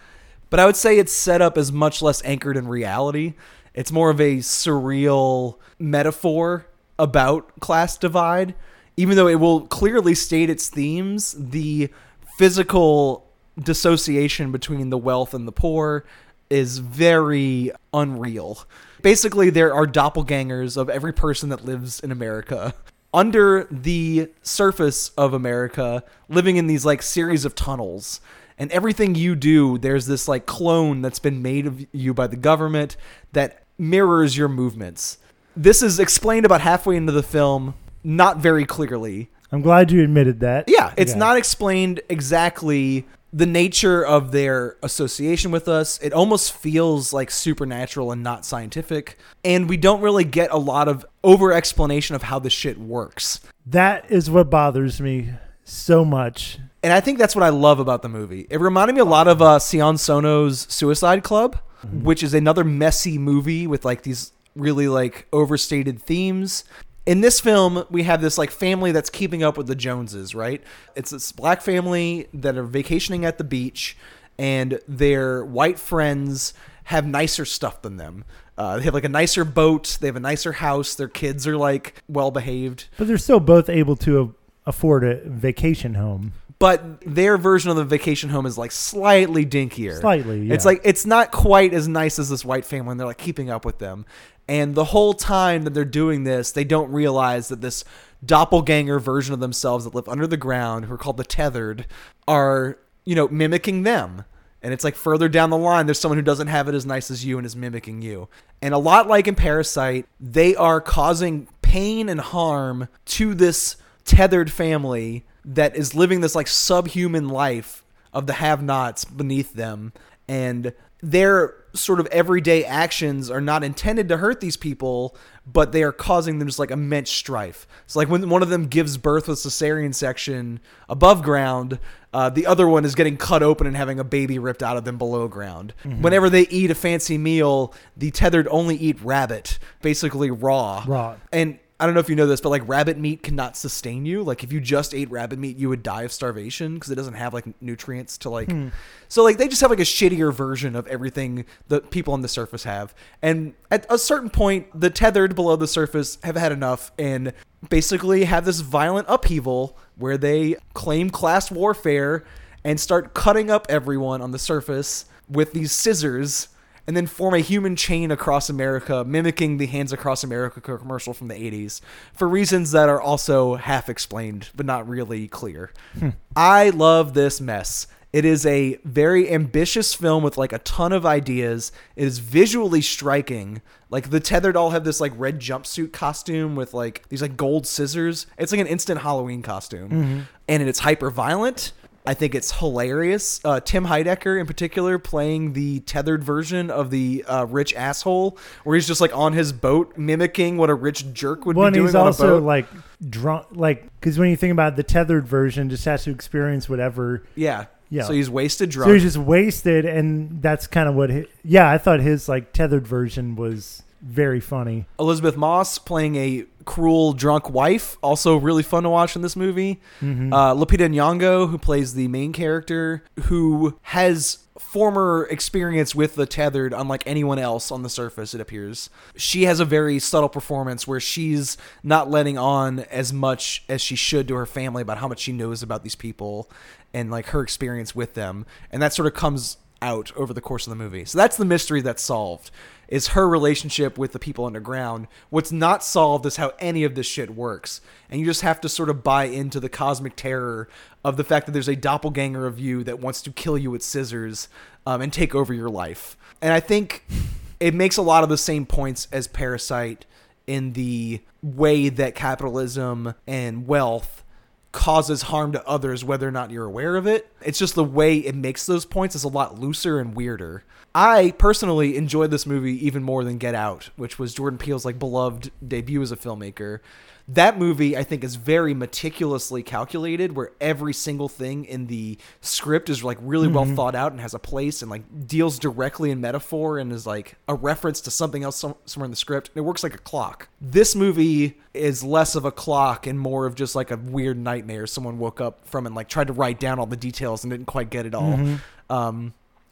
But I would say its setup is much less anchored in reality. It's more of a surreal metaphor about class divide. Even though it will clearly state its themes, the physical dissociation between the wealth and the poor is very unreal. Basically, there are doppelgangers of every person that lives in America. Under the surface of America, living in these like series of tunnels. And everything you do, there's this like clone that's been made of you by the government that mirrors your movements. This is explained about halfway into the film, not very clearly. I'm glad you admitted that. Yeah, it's not explained exactly the nature of their association with us. It almost feels like supernatural and not scientific. And we don't really get a lot of over-explanation of how this shit works. That is what bothers me so much. And I think that's what I love about the movie. It reminded me a lot of Sion Sono's Suicide Club, which is another messy movie with like these really like overstated themes. In this film, we have this like family that's keeping up with the Joneses, right? It's this black family that are vacationing at the beach, and their white friends have nicer stuff than them. They have like a nicer boat. They have a nicer house. Their kids are like well-behaved. But they're still both able to afford a vacation home. But their version of the vacation home is like slightly dinkier. Slightly, yeah. It's like, it's not quite as nice as this white family, and they're like keeping up with them. And the whole time that they're doing this, they don't realize that this doppelganger version of themselves that live under the ground, who are called the Tethered, are, you know, mimicking them. And it's like further down the line, there's someone who doesn't have it as nice as you and is mimicking you. And a lot like in Parasite, they are causing pain and harm to this Tethered family that is living this like subhuman life of the have-nots beneath them, and their sort of everyday actions are not intended to hurt these people, but they are causing them just like immense strife. It's like when one of them gives birth with cesarean section above ground, the other one is getting cut open and having a baby ripped out of them below ground. Mm-hmm. Whenever they eat a fancy meal, the tethered only eat rabbit, basically raw. And I don't know if you know this, but like rabbit meat cannot sustain you. Like if you just ate rabbit meat, you would die of starvation because it doesn't have like nutrients to like. So like they just have like a shittier version of everything the people on the surface have. And at a certain point, the tethered below the surface have had enough and basically have this violent upheaval where they claim class warfare and start cutting up everyone on the surface with these scissors, and then form a human chain across America, mimicking the Hands Across America commercial from the 80s for reasons that are also half explained, but not really clear. I love this mess. It is a very ambitious film with like a ton of ideas. It is visually striking. Like the tethered all have this like red jumpsuit costume with like these like gold scissors. It's like an instant Halloween costume. Mm-hmm. And it's hyper violent. I think it's hilarious. Tim Heidecker in particular playing the tethered version of the rich asshole, where he's just like on his boat mimicking what a rich jerk would be doing on a boat. He's also like drunk, like because when you think about it, the tethered version, just has to experience whatever. Yeah. So he's wasted drunk. So he's just wasted, and that's kind of what. I thought his like tethered version was very funny. Elizabeth Moss playing a cruel drunk wife, also really fun to watch in this movie. Mm-hmm. Lupita Nyong'o, who plays the main character, who has former experience with the tethered unlike anyone else on the surface, it appears. She has a very subtle performance where she's not letting on as much as she should to her family about how much she knows about these people and like her experience with them, and that sort of comes out over the course of the movie. So that's the mystery that's solved, is her relationship with the people underground. What's not solved is how any of this shit works. And you just have to sort of buy into the cosmic terror of the fact that there's a doppelganger of you that wants to kill you with scissors and take over your life. And I think it makes a lot of the same points as Parasite in the way that capitalism and wealth causes harm to others, whether or not you're aware of it. It's just the way it makes those points is a lot looser and weirder. I personally enjoyed this movie even more than Get Out, which was Jordan Peele's like beloved debut as a filmmaker. That movie, I think, is very meticulously calculated, where every single thing in the script is like really well thought out and has a place and like deals directly in metaphor and is like a reference to something else somewhere in the script. And it works like a clock. This movie is less of a clock and more of just like a weird nightmare someone woke up from and like tried to write down all the details and didn't quite get it all.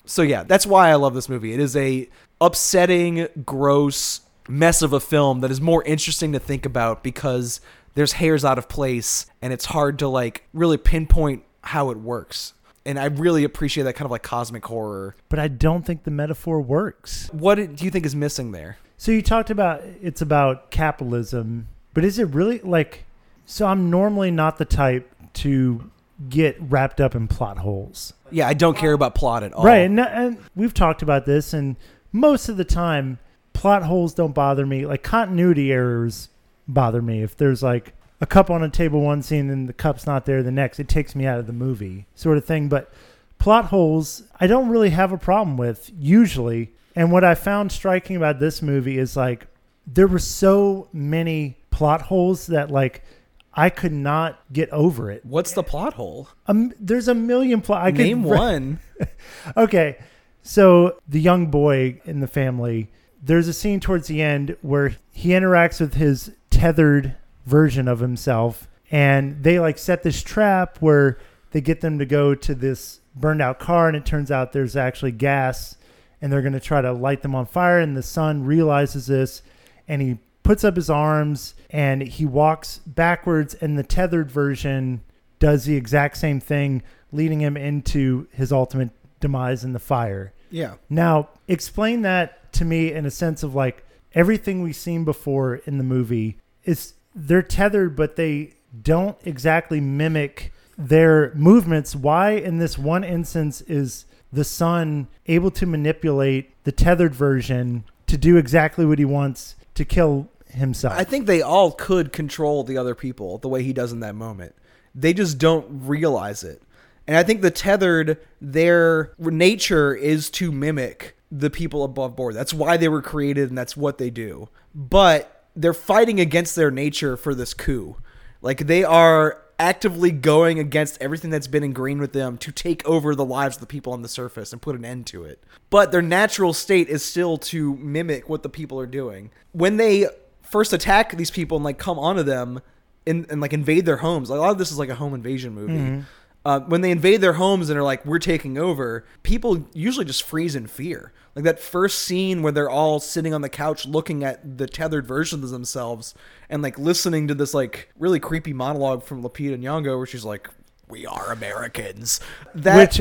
So yeah, that's why I love this movie. It is a upsetting, gross mess of a film that is more interesting to think about because there's hairs out of place and it's hard to like really pinpoint how it works. And I really appreciate that kind of like cosmic horror. But I don't think the metaphor works. What do you think is missing there? So you talked about it's about capitalism, but is it really like, so I'm normally not the type to get wrapped up in plot holes. Yeah, I don't care about plot at all. Right, and we've talked about this, and most of the time, plot holes don't bother me. Like, continuity errors bother me. If there's, like, a cup on a table one scene and the cup's not there the next, it takes me out of the movie sort of thing. But plot holes, I don't really have a problem with, usually. And what I found striking about this movie is, like, there were so many plot holes that, like, I could not get over it. What's the plot hole? There's a million plot. Name one. Okay. So the young boy in the family, there's a scene towards the end where he interacts with his tethered version of himself. And they like set this trap where they get them to go to this burned out car. And it turns out there's actually gas and they're going to try to light them on fire. And the son realizes this and he puts up his arms and he walks backwards, and the tethered version does the exact same thing, leading him into his ultimate demise in the fire. Yeah. Now, explain that to me in a sense of like everything we've seen before in the movie is they're tethered, but they don't exactly mimic their movements. Why in this one instance is the son able to manipulate the tethered version to do exactly what he wants to kill himself? I think they all could control the other people the way he does in that moment. They just don't realize it. And I think the Tethered, their nature is to mimic the people above board. That's why they were created, and that's what they do. But they're fighting against their nature for this coup. Like, they are actively going against everything that's been ingrained with them to take over the lives of the people on the surface and put an end to it. But their natural state is still to mimic what the people are doing. When they first attack these people and, like, come onto them and like, invade their homes, like, a lot of this is, like, a home invasion movie. Mm-hmm. When they invade their homes and are like, we're taking over, people usually just freeze in fear. Like, that first scene where they're all sitting on the couch looking at the tethered versions of themselves and, like, listening to this, like, really creepy monologue from Lupita Nyong'o where she's like, we are Americans. That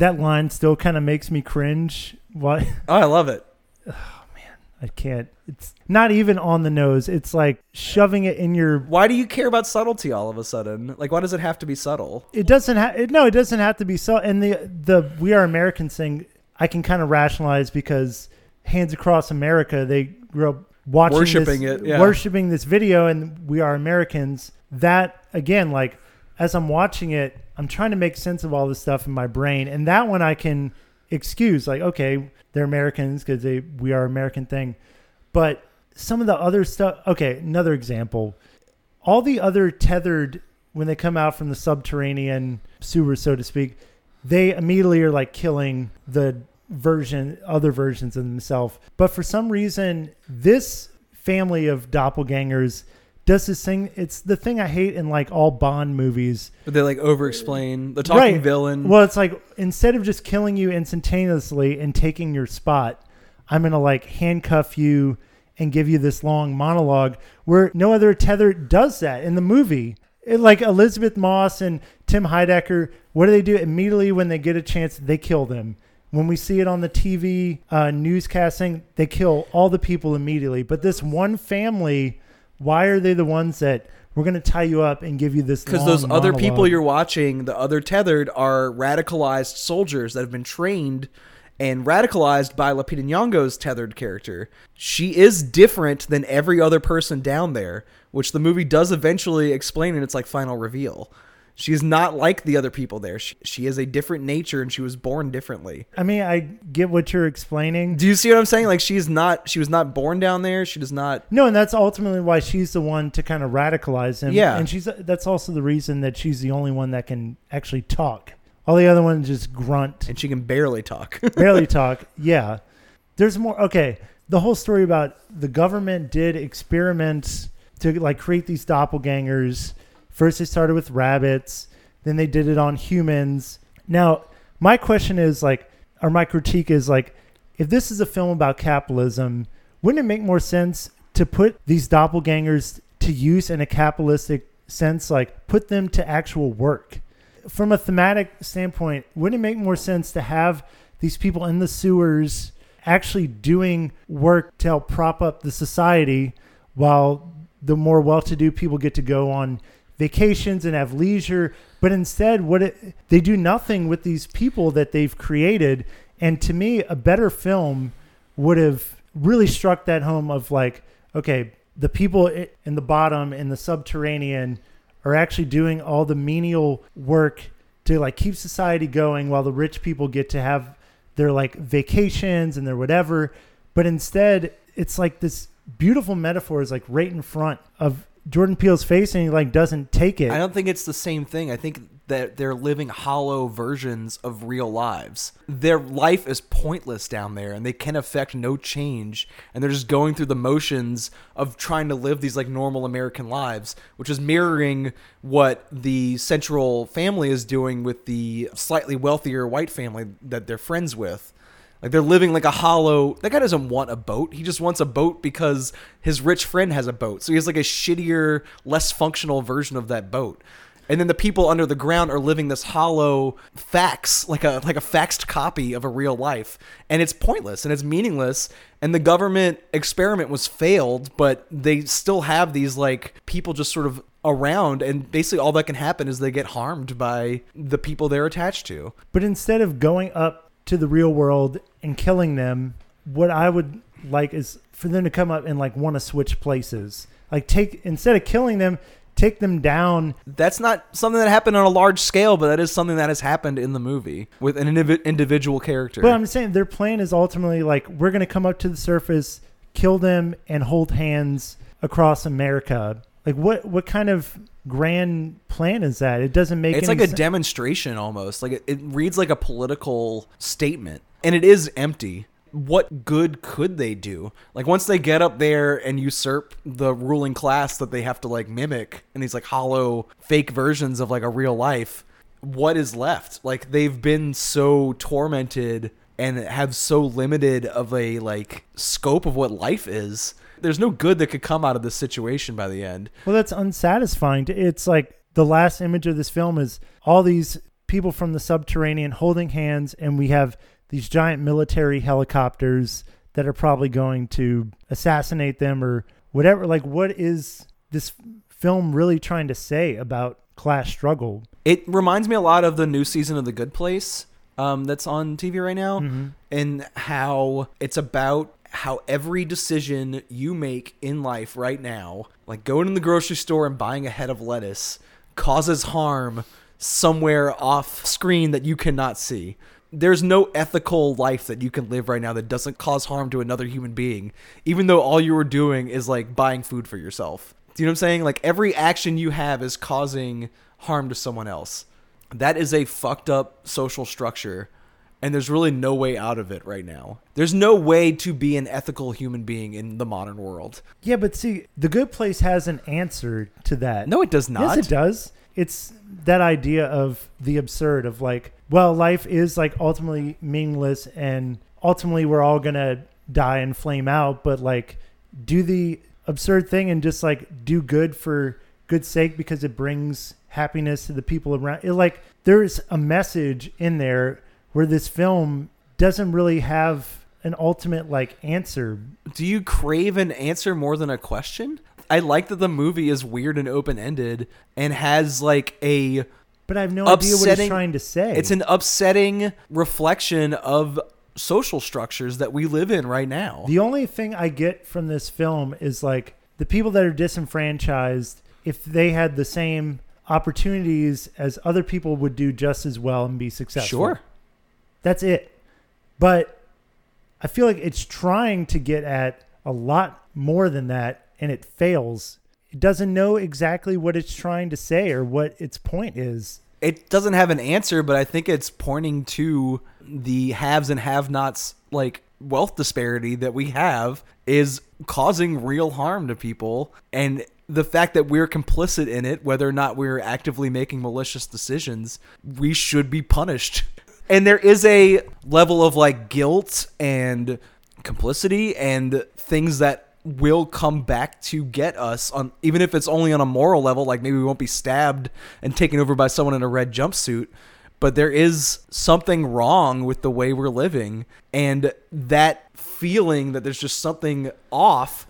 line still kind of makes me cringe. What? Oh, I love it. Oh, man. I can't. It's not even on the nose. It's like shoving it in your... Why do you care about subtlety all of a sudden? Like, why does it have to be subtle? It doesn't have... No, it doesn't have to be subtle. And the We Are Americans thing, I can kind of rationalize because Hands Across America, they grew up watching worshiping this video, and We Are Americans. That, again, like, as I'm watching it, I'm trying to make sense of all this stuff in my brain. And that one I can excuse. Like, okay, they're Americans because they We Are American thing. But some of the other stuff... Okay, another example. All the other tethered, when they come out from the subterranean sewer, so to speak, they immediately are like killing the other versions of themselves. But for some reason, this family of doppelgangers does this thing. It's the thing I hate in like all Bond movies. But they like over-explain the talking villain. Well, it's like, instead of just killing you instantaneously and taking your spot... I'm going to like handcuff you and give you this long monologue where no other tethered does that in the movie. It, like Elizabeth Moss and Tim Heidecker, what do? Immediately when they get a chance, they kill them. When we see it on the TV newscasting, they kill all the people immediately. But this one family, why are they the ones that we're going to tie you up and give you this long monologue? Because those other people you're watching, the other tethered, are radicalized soldiers that have been trained and radicalized by Lupita Nyong'o's tethered character. She is different than every other person down there, which the movie does eventually explain in its like final reveal. She is not like the other people there. She is a different nature, and she was born differently. I mean, I get what you're explaining. Do you see what I'm saying? Like, she was not born down there. She does not. No, and that's ultimately why she's the one to kind of radicalize him. Yeah. And that's also the reason that she's the only one that can actually talk. All the other ones just grunt. And she can barely talk. Yeah. There's more. Okay. The whole story about the government did experiments to like create these doppelgangers. First, they started with rabbits. Then they did it on humans. Now, my question is like, or my critique is like, if this is a film about capitalism, wouldn't it make more sense to put these doppelgangers to use in a capitalistic sense? Like, put them to actual work. From a thematic standpoint, wouldn't it make more sense to have these people in the sewers actually doing work to help prop up the society while the more well-to-do people get to go on vacations and have leisure? But instead, they do nothing with these people that they've created. And to me, a better film would have really struck that home of like, okay, the people in the bottom, in the subterranean, are actually doing all the menial work to like keep society going while the rich people get to have their like vacations and their whatever. But instead, it's like this beautiful metaphor is like right in front of Jordan Peele's face, and he like doesn't take it. I don't think it's the same thing. I think that they're living hollow versions of real lives. Their life is pointless down there, and they can affect no change, and they're just going through the motions of trying to live these like normal American lives, which is mirroring what the central family is doing with the slightly wealthier white family that they're friends with. Like, they're living like a hollow... That guy doesn't want a boat. He just wants a boat because his rich friend has a boat. So he has like a shittier, less functional version of that boat. And then the people under the ground are living this hollow fax, like a faxed copy of a real life. And it's pointless and it's meaningless. And the government experiment was failed, but they still have these like people just sort of around. And basically all that can happen is they get harmed by the people they're attached to. But instead of going up to the real world and killing them, what I would like is for them to come up and like want to switch places. Like instead of killing them, take them down. That's not something that happened on a large scale, but that is something that has happened in the movie with an individual character. But I'm saying their plan is ultimately like, we're going to come up to the surface, kill them, and hold hands across America. Like, what kind of grand plan is that? It doesn't make it's any sense. It's like a demonstration almost. Like it reads like a political statement, and it is empty. What good could they do? Like, once they get up there and usurp the ruling class that they have to like mimic in these like hollow fake versions of like a real life, what is left? Like, they've been so tormented and have so limited of a like scope of what life is. There's no good that could come out of this situation by the end. Well, that's unsatisfying. It's like the last image of this film is all these people from the subterranean holding hands, and we have these giant military helicopters that are probably going to assassinate them or whatever. Like, what is this film really trying to say about class struggle? It reminds me a lot of the new season of The Good Place that's on TV right now, mm-hmm. and how it's about how every decision you make in life right now, like going to the grocery store and buying a head of lettuce, causes harm somewhere off screen that you cannot see. There's no ethical life that you can live right now that doesn't cause harm to another human being, even though all you were doing is like buying food for yourself. Do you know what I'm saying? Like, every action you have is causing harm to someone else. That is a fucked up social structure, and there's really no way out of it right now. There's no way to be an ethical human being in the modern world. Yeah, but see, The Good Place has an answer to that. No, it does not. Yes, it does. It's that idea of the absurd of like, well, life is like ultimately meaningless, and ultimately we're all going to die and flame out, but like, do the absurd thing and just like do good for good sake because it brings happiness to the people around. It, like, there's a message in there where this film doesn't really have an ultimate like answer. Do you crave an answer more than a question? I like that the movie is weird and open-ended and has like a... But I have no idea what he's trying to say. It's an upsetting reflection of social structures that we live in right now. The only thing I get from this film is like the people that are disenfranchised, if they had the same opportunities as other people, would do just as well and be successful. Sure. That's it. But I feel like it's trying to get at a lot more than that, and it fails. It doesn't know exactly what it's trying to say or what its point is. It doesn't have an answer, but I think it's pointing to the haves and have-nots, like wealth disparity that we have is causing real harm to people. And the fact that we're complicit in it, whether or not we're actively making malicious decisions, we should be punished. And there is a level of like guilt and complicity and things that will come back to get us, on even if it's only on a moral level. Like, maybe we won't be stabbed and taken over by someone in a red jumpsuit, but there is something wrong with the way we're living, and that feeling that there's just something off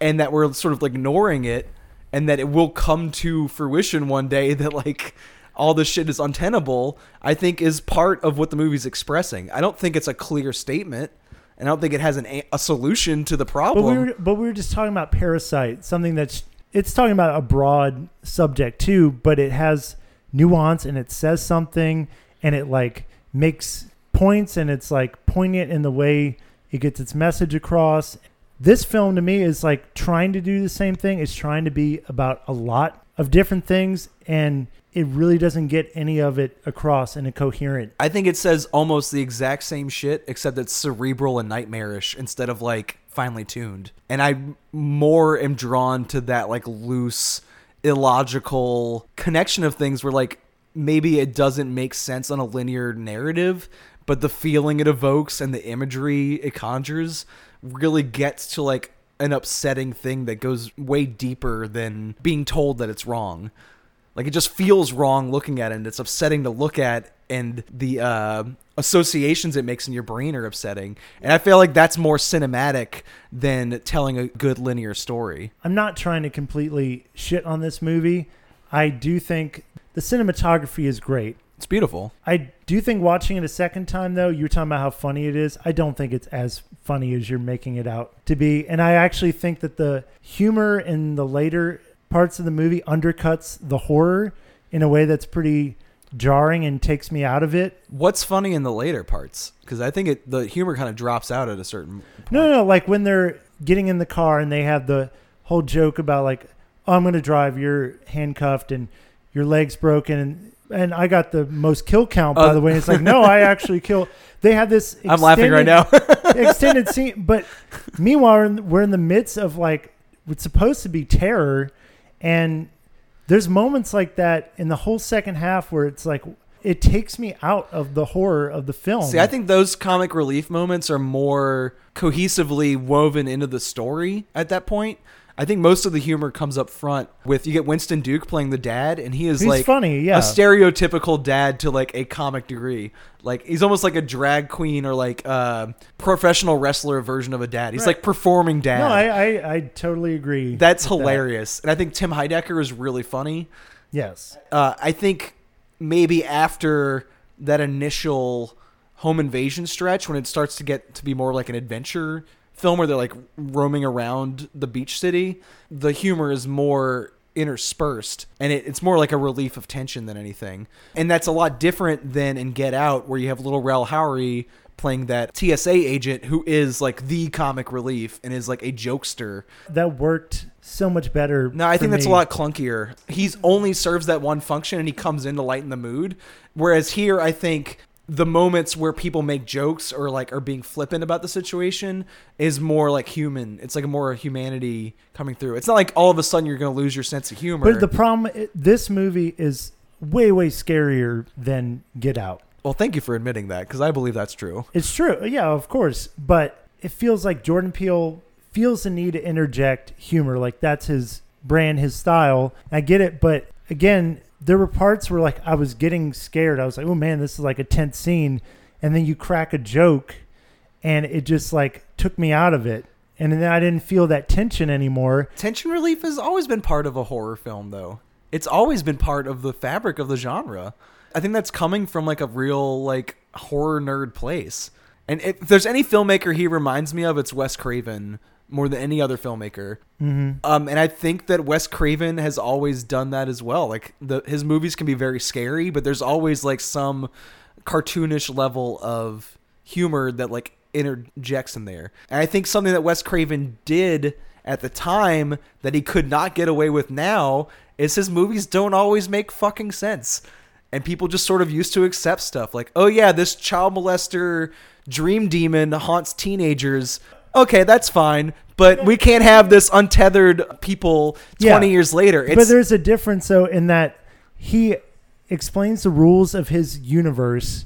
and that we're sort of ignoring it, and that it will come to fruition one day that like all this shit is untenable, I think is part of what the movie's expressing. I don't think it's a clear statement. And I don't think it has a solution to the problem. But we were just talking about Parasite, something that's... It's talking about a broad subject too, but it has nuance and it says something and it like makes points and it's like poignant in the way it gets its message across. This film to me is like trying to do the same thing. It's trying to be about a lot of different things, and it really doesn't get any of it across in a coherent... I think it says almost the exact same shit, except it's cerebral and nightmarish instead of like finely tuned. And I more am drawn to that like loose, illogical connection of things where like maybe it doesn't make sense on a linear narrative, but the feeling it evokes and the imagery it conjures really gets to like an upsetting thing that goes way deeper than being told that it's wrong. Like, it just feels wrong looking at it, and it's upsetting to look at, and the associations it makes in your brain are upsetting. And I feel like that's more cinematic than telling a good linear story. I'm not trying to completely shit on this movie. I do think the cinematography is great. It's beautiful. I do think watching it a second time, though, you were talking about how funny it is. I don't think it's as funny as you're making it out to be. And I actually think that the humor in the later parts of the movie undercuts the horror in a way that's pretty jarring and takes me out of it. What's funny in the later parts? Because I think the humor kind of drops out at a certain point. No, like when they're getting in the car and they have the whole joke about like, oh, I'm going to drive, you're handcuffed and your leg's broken. And I got the most kill count, by the way. And it's like, no, I actually kill. They have this extended, I'm laughing right now. extended scene. But meanwhile, we're in the midst of like what's supposed to be terror. And there's moments like that in the whole second half where it's like, it takes me out of the horror of the film. See, I think those comic relief moments are more cohesively woven into the story at that point. I think most of the humor comes up front with, you get Winston Duke playing the dad, and he's like funny, yeah. A stereotypical dad to like a comic degree. Like he's almost like a drag queen or like a professional wrestler version of a dad. He's right. Like performing dad. No, I totally agree. That's hilarious. That. And I think Tim Heidecker is really funny. Yes. I think maybe after that initial home invasion stretch, when it starts to get to be more like an adventure film where they're like roaming around the beach city, the humor is more interspersed and it's more like a relief of tension than anything. And that's a lot different than in Get Out, where you have little Rel Howery playing that TSA agent who is like the comic relief and is like a jokester. That worked so much better. No, I think that's a lot clunkier. He's only serves that one function and he comes in to lighten the mood. Whereas here, I think the moments where people make jokes or like are being flippant about the situation is more like human. It's like more humanity coming through. It's not like all of a sudden you're going to lose your sense of humor. But the problem, this movie is way, way scarier than Get Out. Well, thank you for admitting that, because I believe that's true. It's true. Yeah, of course. But it feels like Jordan Peele feels the need to interject humor. Like that's his brand, his style. I get it. But again, there were parts where like I was getting scared. I was like, oh man, this is like a tense scene. And then you crack a joke and it just like took me out of it. And then I didn't feel that tension anymore. Tension relief has always been part of a horror film though. It's always been part of the fabric of the genre. I think that's coming from like a real like horror nerd place. And if there's any filmmaker he reminds me of, it's Wes Craven more than any other filmmaker. Mm-hmm. And I think that Wes Craven has always done that as well. Like his movies can be very scary, but there's always like some cartoonish level of humor that like interjects in there. And I think something that Wes Craven did at the time that he could not get away with now is his movies don't always make fucking sense. And people just sort of used to accept stuff like, oh yeah, this child molester dream demon haunts teenagers. Okay, that's fine. But we can't have this untethered people 20 years later. But there's a difference though in that he explains the rules of his universe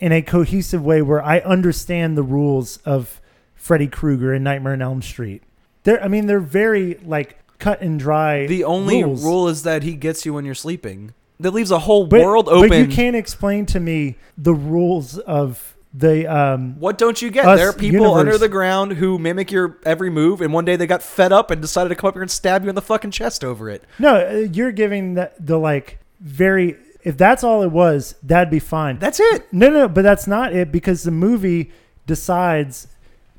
in a cohesive way where I understand the rules of Freddy Krueger and Nightmare on Elm Street. They're very like cut and dry. The only rule is that he gets you when you're sleeping. That leaves a whole world open. But you can't explain to me the rules of the what don't you get? There are people under the ground who mimic your every move, and one day they got fed up and decided to come up here and stab you in the fucking chest over it. No, you're giving the like very. If that's all it was, that'd be fine. That's it. No, but that's not it, because the movie decides.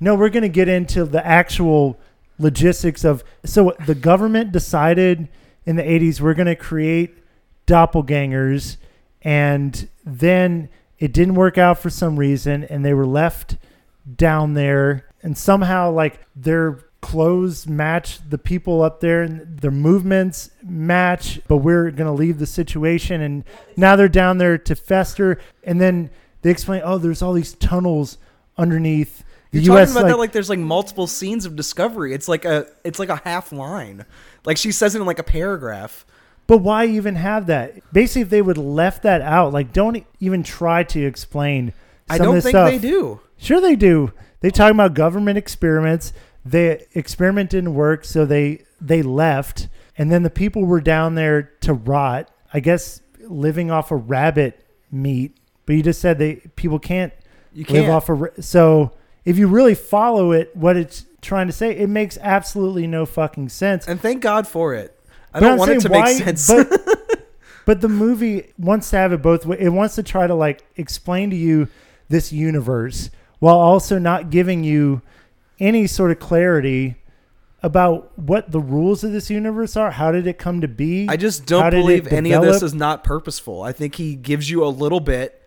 No, we're going to get into the actual logistics of. So the government decided in the 80s we're going to create doppelgangers, and then it didn't work out for some reason and they were left down there, and somehow like their clothes match the people up there and their movements match, but we're gonna leave the situation and now they're down there to fester. And then they explain, oh, there's all these tunnels underneath the You're US, talking about like, that like there's like multiple scenes of discovery. It's like a half line. Like she says it in like a paragraph. But why even have that? Basically, if they would left that out, like don't even try to explain some of this stuff. I don't think they do. Sure they do. They talk about government experiments. The experiment didn't work, so they left. And then the people were down there to rot, I guess living off of rabbit meat. But you just said people can't live off of... So if you really follow it, what it's trying to say, it makes absolutely no fucking sense. And thank God for it. I don't want it to make sense. But the movie wants to have it both ways. It wants to try to like explain to you this universe while also not giving you any sort of clarity about what the rules of this universe are. How did it come to be? I just don't believe any of this is not purposeful. I think he gives you a little bit,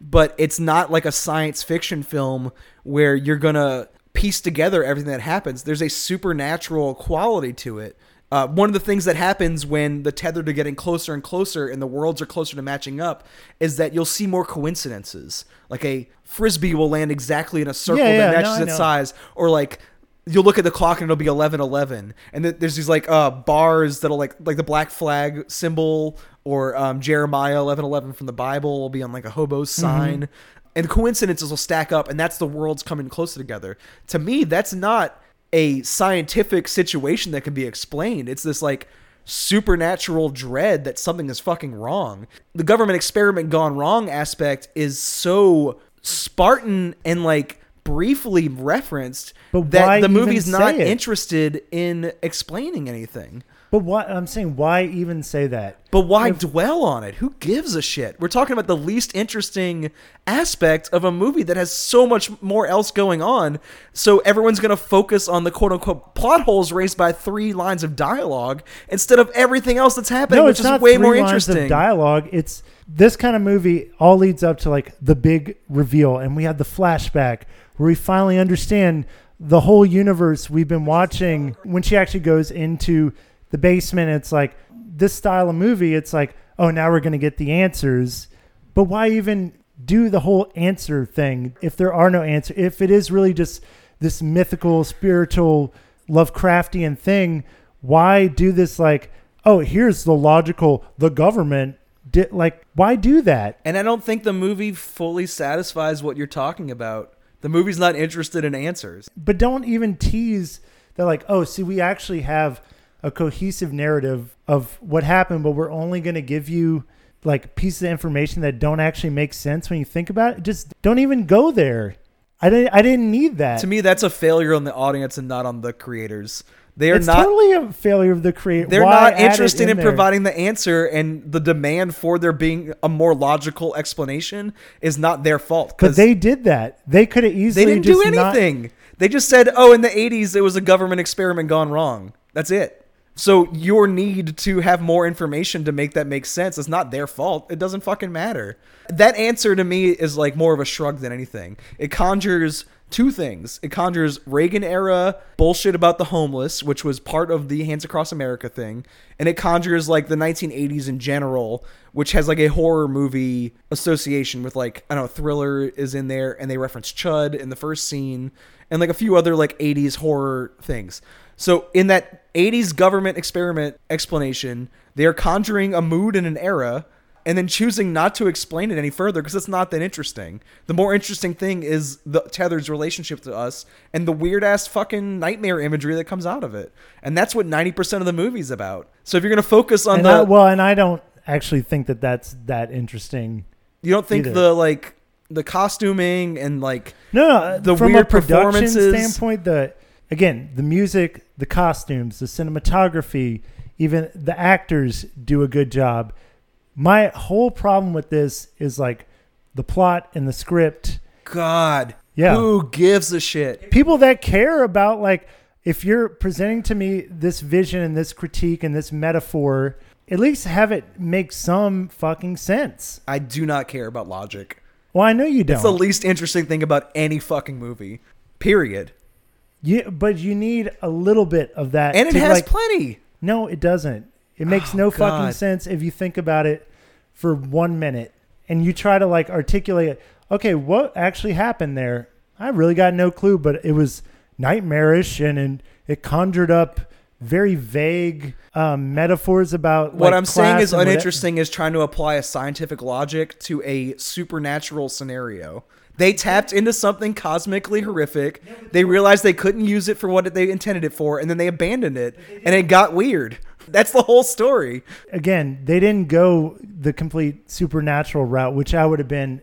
but it's not like a science fiction film where you're going to piece together everything that happens. There's a supernatural quality to it. One of the things that happens when the tethered are getting closer and closer and the worlds are closer to matching up is that you'll see more coincidences. Like a Frisbee will land exactly in a circle that matches its size. Or like you'll look at the clock and it'll be 11:11. And there's these like bars that'll like the black flag symbol or Jeremiah 11:11 from the Bible will be on like a hobo's sign. Mm-hmm. And coincidences will stack up, and that's the worlds coming closer together. To me, that's not a scientific situation that can be explained. It's this like supernatural dread that something is fucking wrong. The government experiment gone wrong aspect is so Spartan and like briefly referenced, but that the movie's not interested in explaining anything. But what I'm saying, why even say that? But why dwell on it? Who gives a shit? We're talking about the least interesting aspect of a movie that has so much more else going on. So everyone's going to focus on the quote unquote plot holes raised by 3 lines of dialogue instead of everything else that's happening, which is way more interesting. No, it's not 3 lines of dialogue. It's this kind of movie all leads up to like the big reveal. And we have the flashback where we finally understand the whole universe we've been watching when she actually goes into the basement. It's like this style of movie, it's like, oh, now we're going to get the answers. But why even do the whole answer thing if there are no answers? If it is really just this mythical, spiritual, Lovecraftian thing, why do this like, oh, here's the logical, the government did, like, why do that? And I don't think the movie fully satisfies what you're talking about. The movie's not interested in answers. But don't even tease that like, oh, see, we actually have a cohesive narrative of what happened, but we're only going to give you like pieces of information that don't actually make sense when you think about it. Just don't even go there. I didn't need that. To me, that's a failure on the audience and not on the creators. It's not totally a failure of the creator. They're not interested in providing the answer, and the demand for there being a more logical explanation is not their fault. But they did that. They could have easily. They didn't do anything. They just said, "Oh, in the '80s, it was a government experiment gone wrong." That's it. So your need to have more information to make that make sense is not their fault. It doesn't fucking matter. That answer to me is like more of a shrug than anything. It conjures two things. It conjures Reagan era bullshit about the homeless, which was part of the Hands Across America thing. And it conjures like the 1980s in general, which has like a horror movie association with like, I don't know, Thriller is in there, and they reference C.H.U.D. in the first scene and like a few other like 80s horror things. So in that 80s government experiment explanation, they are conjuring a mood and an era and then choosing not to explain it any further because it's not that interesting. The more interesting thing is the Tether's relationship to us and the weird-ass fucking nightmare imagery that comes out of it. And that's what 90% of the movie's about. So if you're going to focus on and I don't actually think that that's that interesting. You don't think either. the costuming and like the weird performances. From a production standpoint, again, the music, the costumes, the cinematography, even the actors do a good job. My whole problem with this is like the plot and the script. God, yeah. Who gives a shit? People that care about like, if you're presenting to me this vision and this critique and this metaphor, at least have it make some fucking sense. I do not care about logic. Well, I know you don't. It's the least interesting thing about any fucking movie, period. Yeah, but you need a little bit of that. And it has plenty. No, it doesn't. It makes fucking sense if you think about it for 1 minute and you try to like articulate it. Okay, what actually happened there? I really got no clue, but it was nightmarish and it conjured up very vague metaphors about what I'm saying is uninteresting is trying to apply a scientific logic to a supernatural scenario. They tapped into something cosmically horrific. They realized they couldn't use it for what they intended it for, and then they abandoned it, and it got weird. That's the whole story. Again, they didn't go the complete supernatural route, which I would have been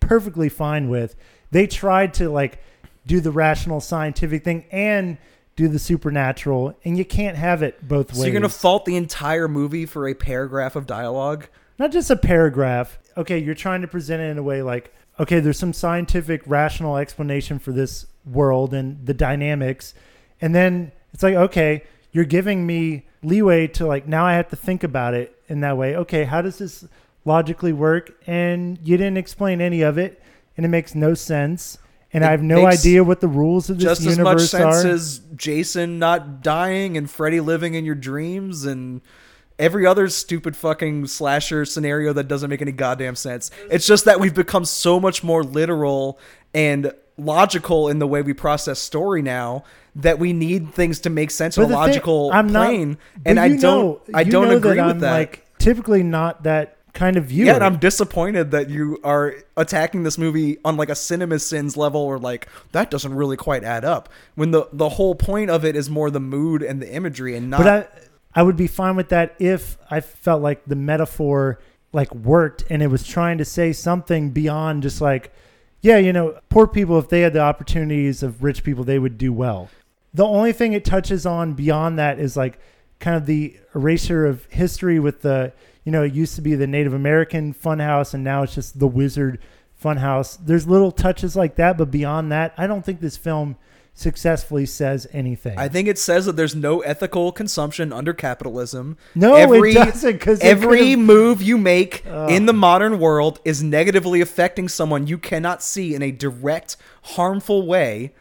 perfectly fine with. They tried to like do the rational scientific thing and do the supernatural, and you can't have it both ways. So you're going to fault the entire movie for a paragraph of dialogue? Not just a paragraph. Okay, you're trying to present it in a way like, okay, there's some scientific, rational explanation for this world and the dynamics. And then It's like, okay, you're giving me leeway to like, now I have to think about it in that way. Okay, how does this logically work? And you didn't explain any of it, and it makes no sense. And I have no idea what the rules of this universe are. Just as much sense as Jason not dying and Freddy living in your dreams and every other stupid fucking slasher scenario that doesn't make any goddamn sense. It's just that we've become so much more literal and logical in the way we process story now that we need things to make sense on a logical plane. And I don't agree with that. Like, typically not that kind of view. Yeah, and I'm disappointed that you are attacking this movie on like a Cinema Sins level, or like that doesn't really quite add up, when the whole point of it is more the mood and the imagery and not. But I would be fine with that if I felt like the metaphor like worked and it was trying to say something beyond just like, yeah, you know, poor people, if they had the opportunities of rich people, they would do well. The only thing it touches on beyond that is like kind of the erasure of history with the, you know, it used to be the Native American funhouse, and now it's just the wizard funhouse. There's little touches like that, but beyond that, I don't think this film successfully says anything. I think it says that there's no ethical consumption under capitalism. No, it doesn't. Because every move you make in the modern world is negatively affecting someone you cannot see in a direct, harmful way.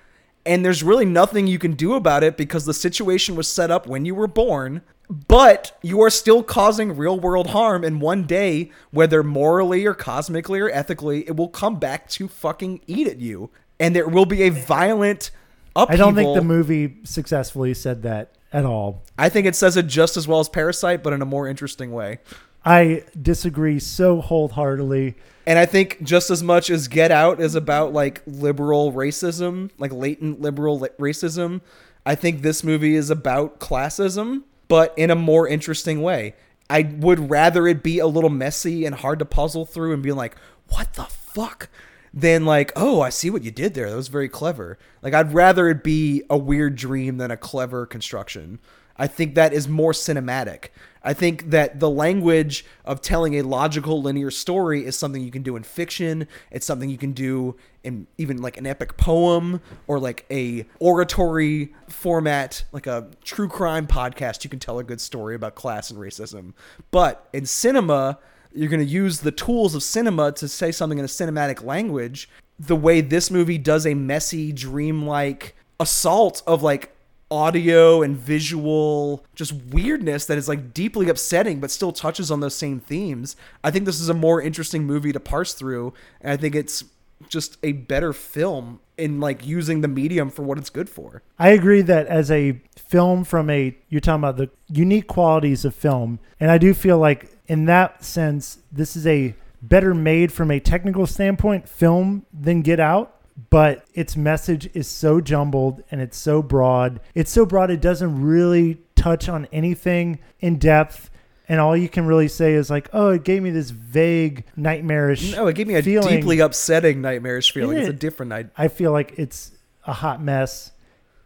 And there's really nothing you can do about it because the situation was set up when you were born. But you are still causing real world harm, and one day, whether morally or cosmically or ethically, it will come back to fucking eat at you. And there will be a violent upheaval. I don't think the movie successfully said that at all. I think it says it just as well as Parasite, but in a more interesting way. I disagree so wholeheartedly. And I think just as much as Get Out is about like liberal racism, like latent liberal racism, I think this movie is about classism, but in a more interesting way. I would rather it be a little messy and hard to puzzle through and be like, what the fuck? Than like, oh, I see what you did there. That was very clever. Like, I'd rather it be a weird dream than a clever construction. I think that is more cinematic. I think that the language of telling a logical linear story is something you can do in fiction. It's something you can do in even like an epic poem or like a oratory format, like a true crime podcast. You can tell a good story about class and racism. But in cinema, you're going to use the tools of cinema to say something in a cinematic language. The way this movie does a messy, dreamlike assault of like audio and visual just weirdness that is like deeply upsetting but still touches on those same themes. I think this is a more interesting movie to parse through, and I think it's just a better film in like using the medium for what it's good for. I agree that as a film from a, you're talking about the unique qualities of film, and I do feel like in that sense this is a better made from a technical standpoint film than Get Out. But its message is so jumbled and it's so broad. It's so broad it doesn't really touch on anything in depth. And all you can really say is like, oh, it gave me this vague, nightmarish feeling. No, it gave me a deeply upsetting, nightmarish feeling. It's a different night. I feel like it's a hot mess.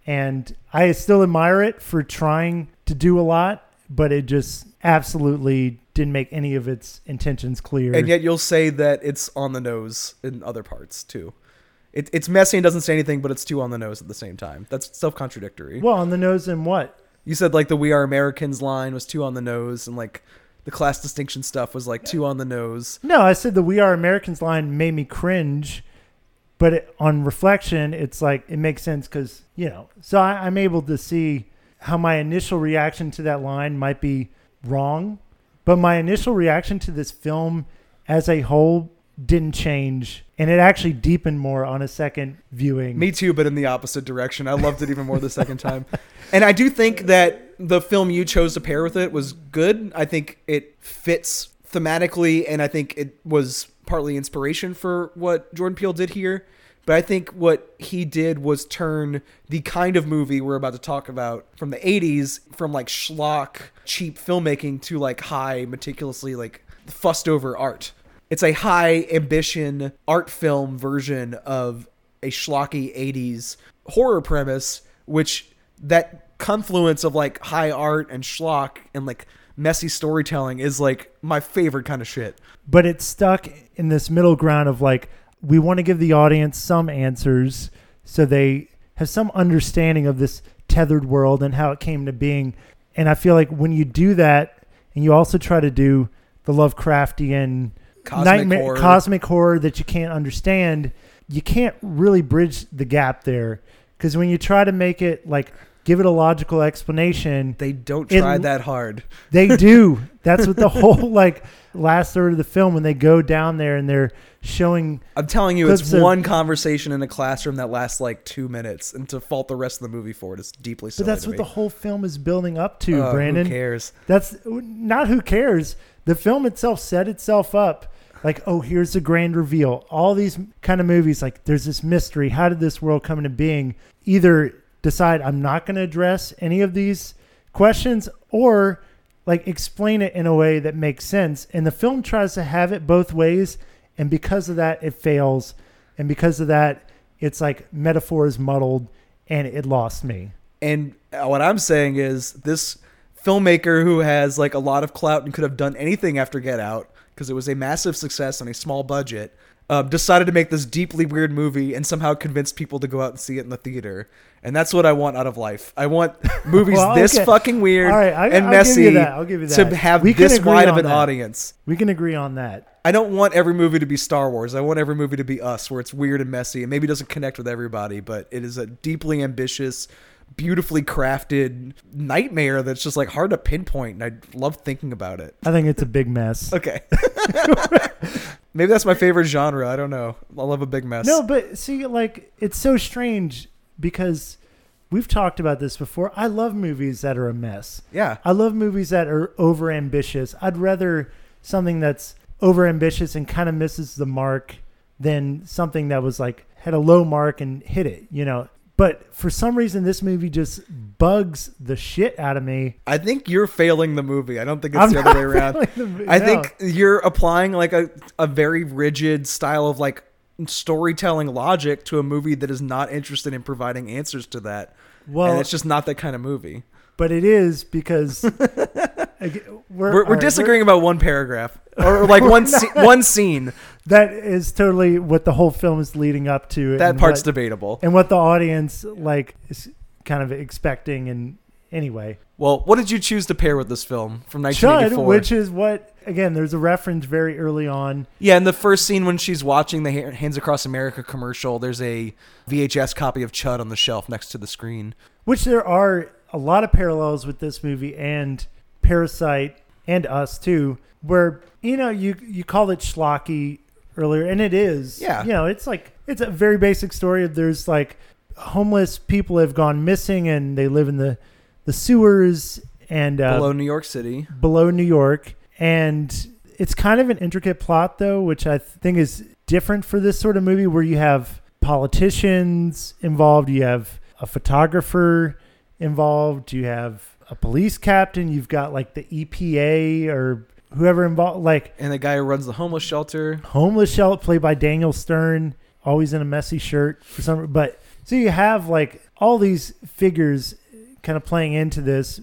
And I still admire it for trying to do a lot. But it just absolutely didn't make any of its intentions clear. And yet you'll say that it's on the nose in other parts too. It's messy and doesn't say anything, but it's too on the nose at the same time. That's self-contradictory. Well, on the nose in what? You said like the We Are Americans line was too on the nose, and like the class distinction stuff was like too on the nose. No, I said the We Are Americans line made me cringe, but on reflection, it's like it makes sense because, you know. So I'm able to see how my initial reaction to that line might be wrong, but my initial reaction to this film as a whole didn't change, and it actually deepened more on a second viewing. Me too, but in the opposite direction. I loved it even more the second time. And I do think that the film you chose to pair with it was good. I think it fits thematically, and I think it was partly inspiration for what Jordan Peele did here. But I think what he did was turn the kind of movie we're about to talk about from the 80s from like schlock, cheap filmmaking to like high, meticulously like fussed over art. It's a high ambition art film version of a schlocky 80s horror premise, which that confluence of like high art and schlock and like messy storytelling is like my favorite kind of shit. But it's stuck in this middle ground of like, we want to give the audience some answers so they have some understanding of this untethered world and how it came to being. And I feel like when you do that, and you also try to do the Lovecraftian cosmic horror that you can't understand, you can't really bridge the gap there. Because when you try to make it like give it a logical explanation, they don't try that hard. They do. That's what the whole like last third of the film, when they go down there and they're showing. I'm telling you, it's one conversation in a classroom that lasts like 2 minutes, and to fault the rest of the movie for it is deeply silly. But that's what the whole film is building up to, Brandon. Who cares? That's not who cares. The film itself set itself up. Like, oh, here's the grand reveal. All these kind of movies, like, there's this mystery. How did this world come into being? Either decide I'm not going to address any of these questions, or, like, explain it in a way that makes sense. And the film tries to have it both ways, and because of that, it fails. And because of that, it's, like, metaphor is muddled, and it lost me. And what I'm saying is this filmmaker who has, like, a lot of clout and could have done anything after Get Out, because it was a massive success on a small budget, decided to make this deeply weird movie and somehow convinced people to go out and see it in the theater. And that's what I want out of life. I want movies this fucking weird and messy to have this wide of an audience. We can agree on that. I don't want every movie to be Star Wars. I want every movie to be Us, where it's weird and messy and maybe doesn't connect with everybody, but it is a deeply ambitious, beautifully crafted nightmare that's just like hard to pinpoint, and I love thinking about it. I think it's a big mess. Okay. Maybe that's my favorite genre. I don't know. I love a big mess. No, but see, like, it's so strange because we've talked about this before. I love movies that are a mess. Yeah. I love movies that are overambitious. I'd rather something that's overambitious and kind of misses the mark than something that was like had a low mark and hit it, you know? But for some reason, this movie just bugs the shit out of me. I think you're failing the movie. I don't think it's the other way around. I think you're applying like a very rigid style of like storytelling logic to a movie that is not interested in providing answers to that. Well, and it's just not that kind of movie. But it is, because we're disagreeing about one paragraph or like one scene. That is totally what the whole film is leading up to. That part's debatable. And what the audience like is kind of expecting. And anyway. Well, what did you choose to pair with this film from 1984? Chud, which is what, again, there's a reference very early on. Yeah, in the first scene when she's watching the Hands Across America commercial, there's a VHS copy of Chud on the shelf next to the screen. Which there are a lot of parallels with this movie and Parasite and Us too, where, you know, you called it schlocky earlier, and it is. Yeah. You know, it's like, it's a very basic story. There's like homeless people have gone missing and they live in the sewers and below New York City. Below New York. And it's kind of an intricate plot though, which I think is different for this sort of movie, where you have politicians involved, you have a photographer involved, you have a police captain, you've got like the EPA or whoever involved, like, and the guy who runs the homeless shelter played by Daniel Stern, always in a messy shirt for some. But so you have like all these figures kind of playing into this.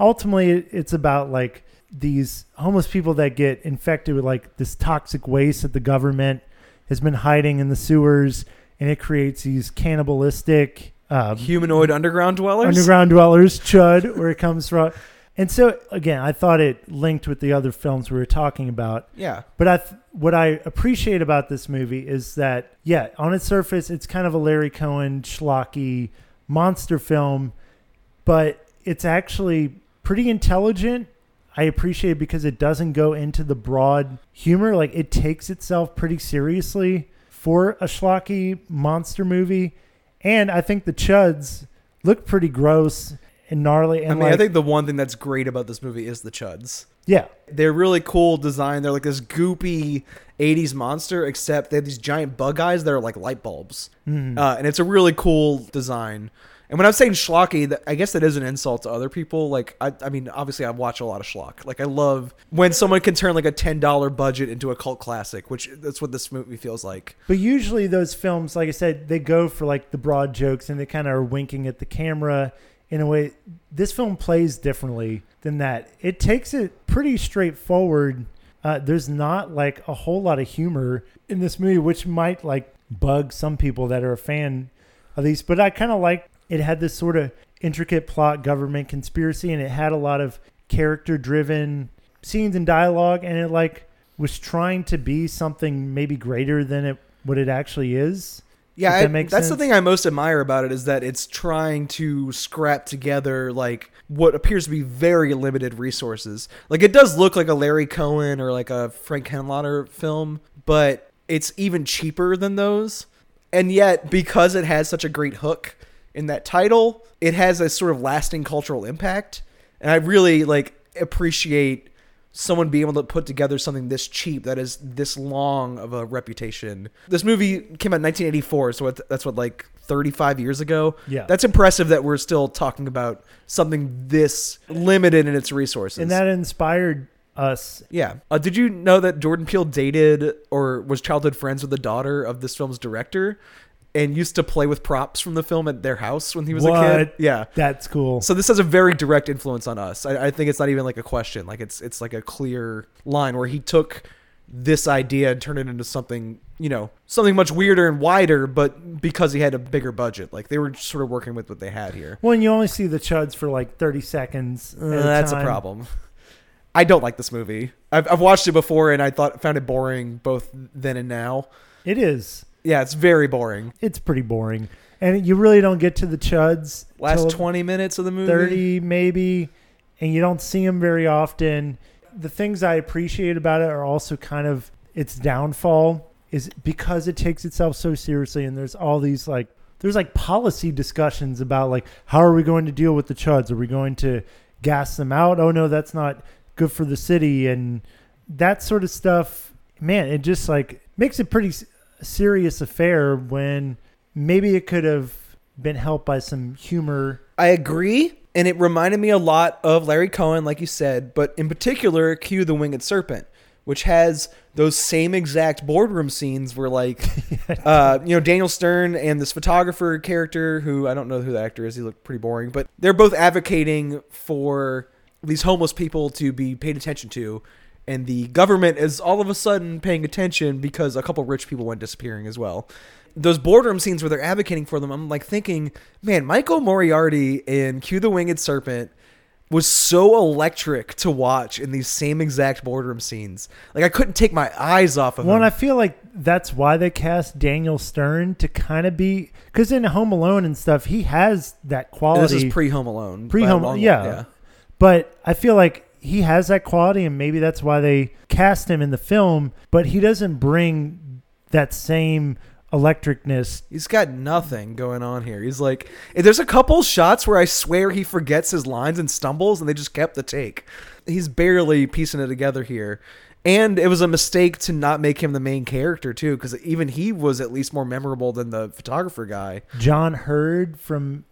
Ultimately, it's about like these homeless people that get infected with like this toxic waste that the government has been hiding in the sewers, and it creates these cannibalistic humanoid underground dwellers, Chud, where it comes from. And so again, I thought it linked with the other films we were talking about. Yeah. But what I appreciate about this movie is that, yeah, on its surface, it's kind of a Larry Cohen schlocky monster film, but it's actually pretty intelligent. I appreciate it because it doesn't go into the broad humor. Like, it takes itself pretty seriously for a schlocky monster movie. And I think the Chuds look pretty gross and gnarly. And I mean, like, I think the one thing that's great about this movie is the Chuds. Yeah. They're really cool design. They're like this goopy 80s monster, except they have these giant bug eyes that are like light bulbs. Mm. And it's a really cool design. And when I'm saying schlocky, I guess that is an insult to other people. Like, I mean, obviously I watch a lot of schlock. Like, I love when someone can turn like a $10 budget into a cult classic, which that's what this movie feels like. But usually those films, like I said, they go for like the broad jokes and they kind of are winking at the camera in a way. This film plays differently than that. It takes it pretty straightforward. There's not like a whole lot of humor in this movie, which might like bug some people that are a fan of these, but I kind of like. It had this sort of intricate plot, government conspiracy, and it had a lot of character-driven scenes and dialogue, and it like was trying to be something maybe greater than what it actually is. Yeah, that's the thing I most admire about it, is that it's trying to scrap together like what appears to be very limited resources. Like it does look like a Larry Cohen or like a Frank Henlotter film, but it's even cheaper than those. And yet, because it has such a great hook in that title, it has a sort of lasting cultural impact. And I really like appreciate someone being able to put together something this cheap that is this long of a reputation. This movie came out in 1984, so that's what, like 35 years ago? Yeah. That's impressive that we're still talking about something this limited in its resources. And that inspired us. Yeah. Did you know that Jordan Peele dated or was childhood friends with the daughter of this film's director? And used to play with props from the film at their house when he was a kid. Yeah. That's cool. So this has a very direct influence on us. I think it's not even like a question. Like it's like a clear line where he took this idea and turned it into something, you know, something much weirder and wider, but because he had a bigger budget, like they were sort of working with what they had here. Well, and you only see the chuds for like 30 seconds. That's a problem. I don't like this movie. I've watched it before and I found it boring both then and now. It is. Yeah, it's very boring. It's pretty boring. And you really don't get to the chuds. Last 20 minutes of the movie? 30 maybe. And you don't see them very often. The things I appreciate about it are also kind of its downfall is because it takes itself so seriously. And there's all these like, there's like policy discussions about like, how are we going to deal with the chuds? Are we going to gas them out? Oh no, that's not good for the city. And that sort of stuff, man, it just like makes it pretty serious affair when maybe it could have been helped by some humor. I agree, and it reminded me a lot of Larry Cohen, like you said, but in particular Q the Winged Serpent, which has those same exact boardroom scenes where like you know, Daniel Stern and this photographer character, who I don't know who the actor is, he looked pretty boring, but they're both advocating for these homeless people to be paid attention to. And the government is all of a sudden paying attention because a couple rich people went disappearing as well. Those boardroom scenes where they're advocating for them, I'm like thinking, man, Michael Moriarty in Q the Winged Serpent was so electric to watch in these same exact boardroom scenes. Like I couldn't take my eyes off of him. And I feel like that's why they cast Daniel Stern to kind of be, because in Home Alone and stuff, he has that quality. And this is pre-Home Alone. Yeah. But I feel like he has that quality, and maybe that's why they cast him in the film, but he doesn't bring that same electricness. He's got nothing going on here. He's like, there's a couple shots where I swear he forgets his lines and stumbles, and they just kept the take. He's barely piecing it together here. And it was a mistake to not make him the main character, too, because even he was at least more memorable than the photographer guy. John Hurd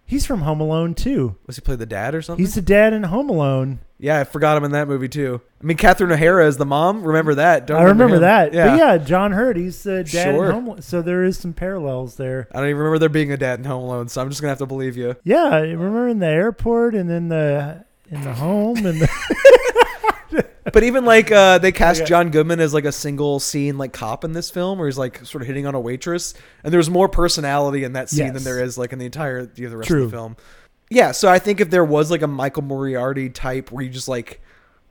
he's from Home Alone, too. Was he play the dad or something? He's the dad in Home Alone. Yeah, I forgot him in that movie, too. I mean, Catherine O'Hara is the mom. Remember that. I remember that. Yeah. But yeah, John Hurd, he's the dad in Home Alone. So there is some parallels there. I don't even remember there being a dad in Home Alone, so I'm just going to have to believe you. Yeah, I remember in the airport and then in the home and the... But even like they cast John Goodman as like a single scene like cop in this film where he's like sort of hitting on a waitress, and there's more personality in that scene than there is like in the entire the rest of the film. Yeah, so I think if there was like a Michael Moriarty type where you just like,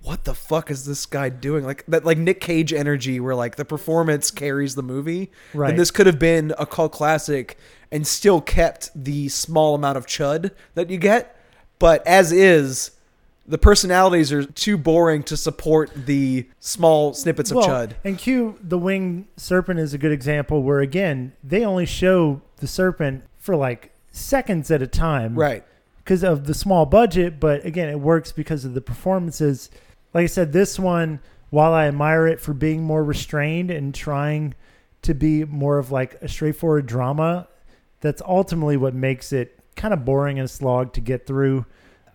what the fuck is this guy doing? Like that like Nick Cage energy where like the performance carries the movie. Right. And this could have been a cult classic and still kept the small amount of chud that you get. But as is, the personalities are too boring to support the small snippets of chud. And Q, the Winged Serpent, is a good example where, again, they only show the serpent for like seconds at a time. Right. Because of the small budget, but again, it works because of the performances. Like I said, this one, while I admire it for being more restrained and trying to be more of like a straightforward drama, that's ultimately what makes it kind of boring and a slog to get through.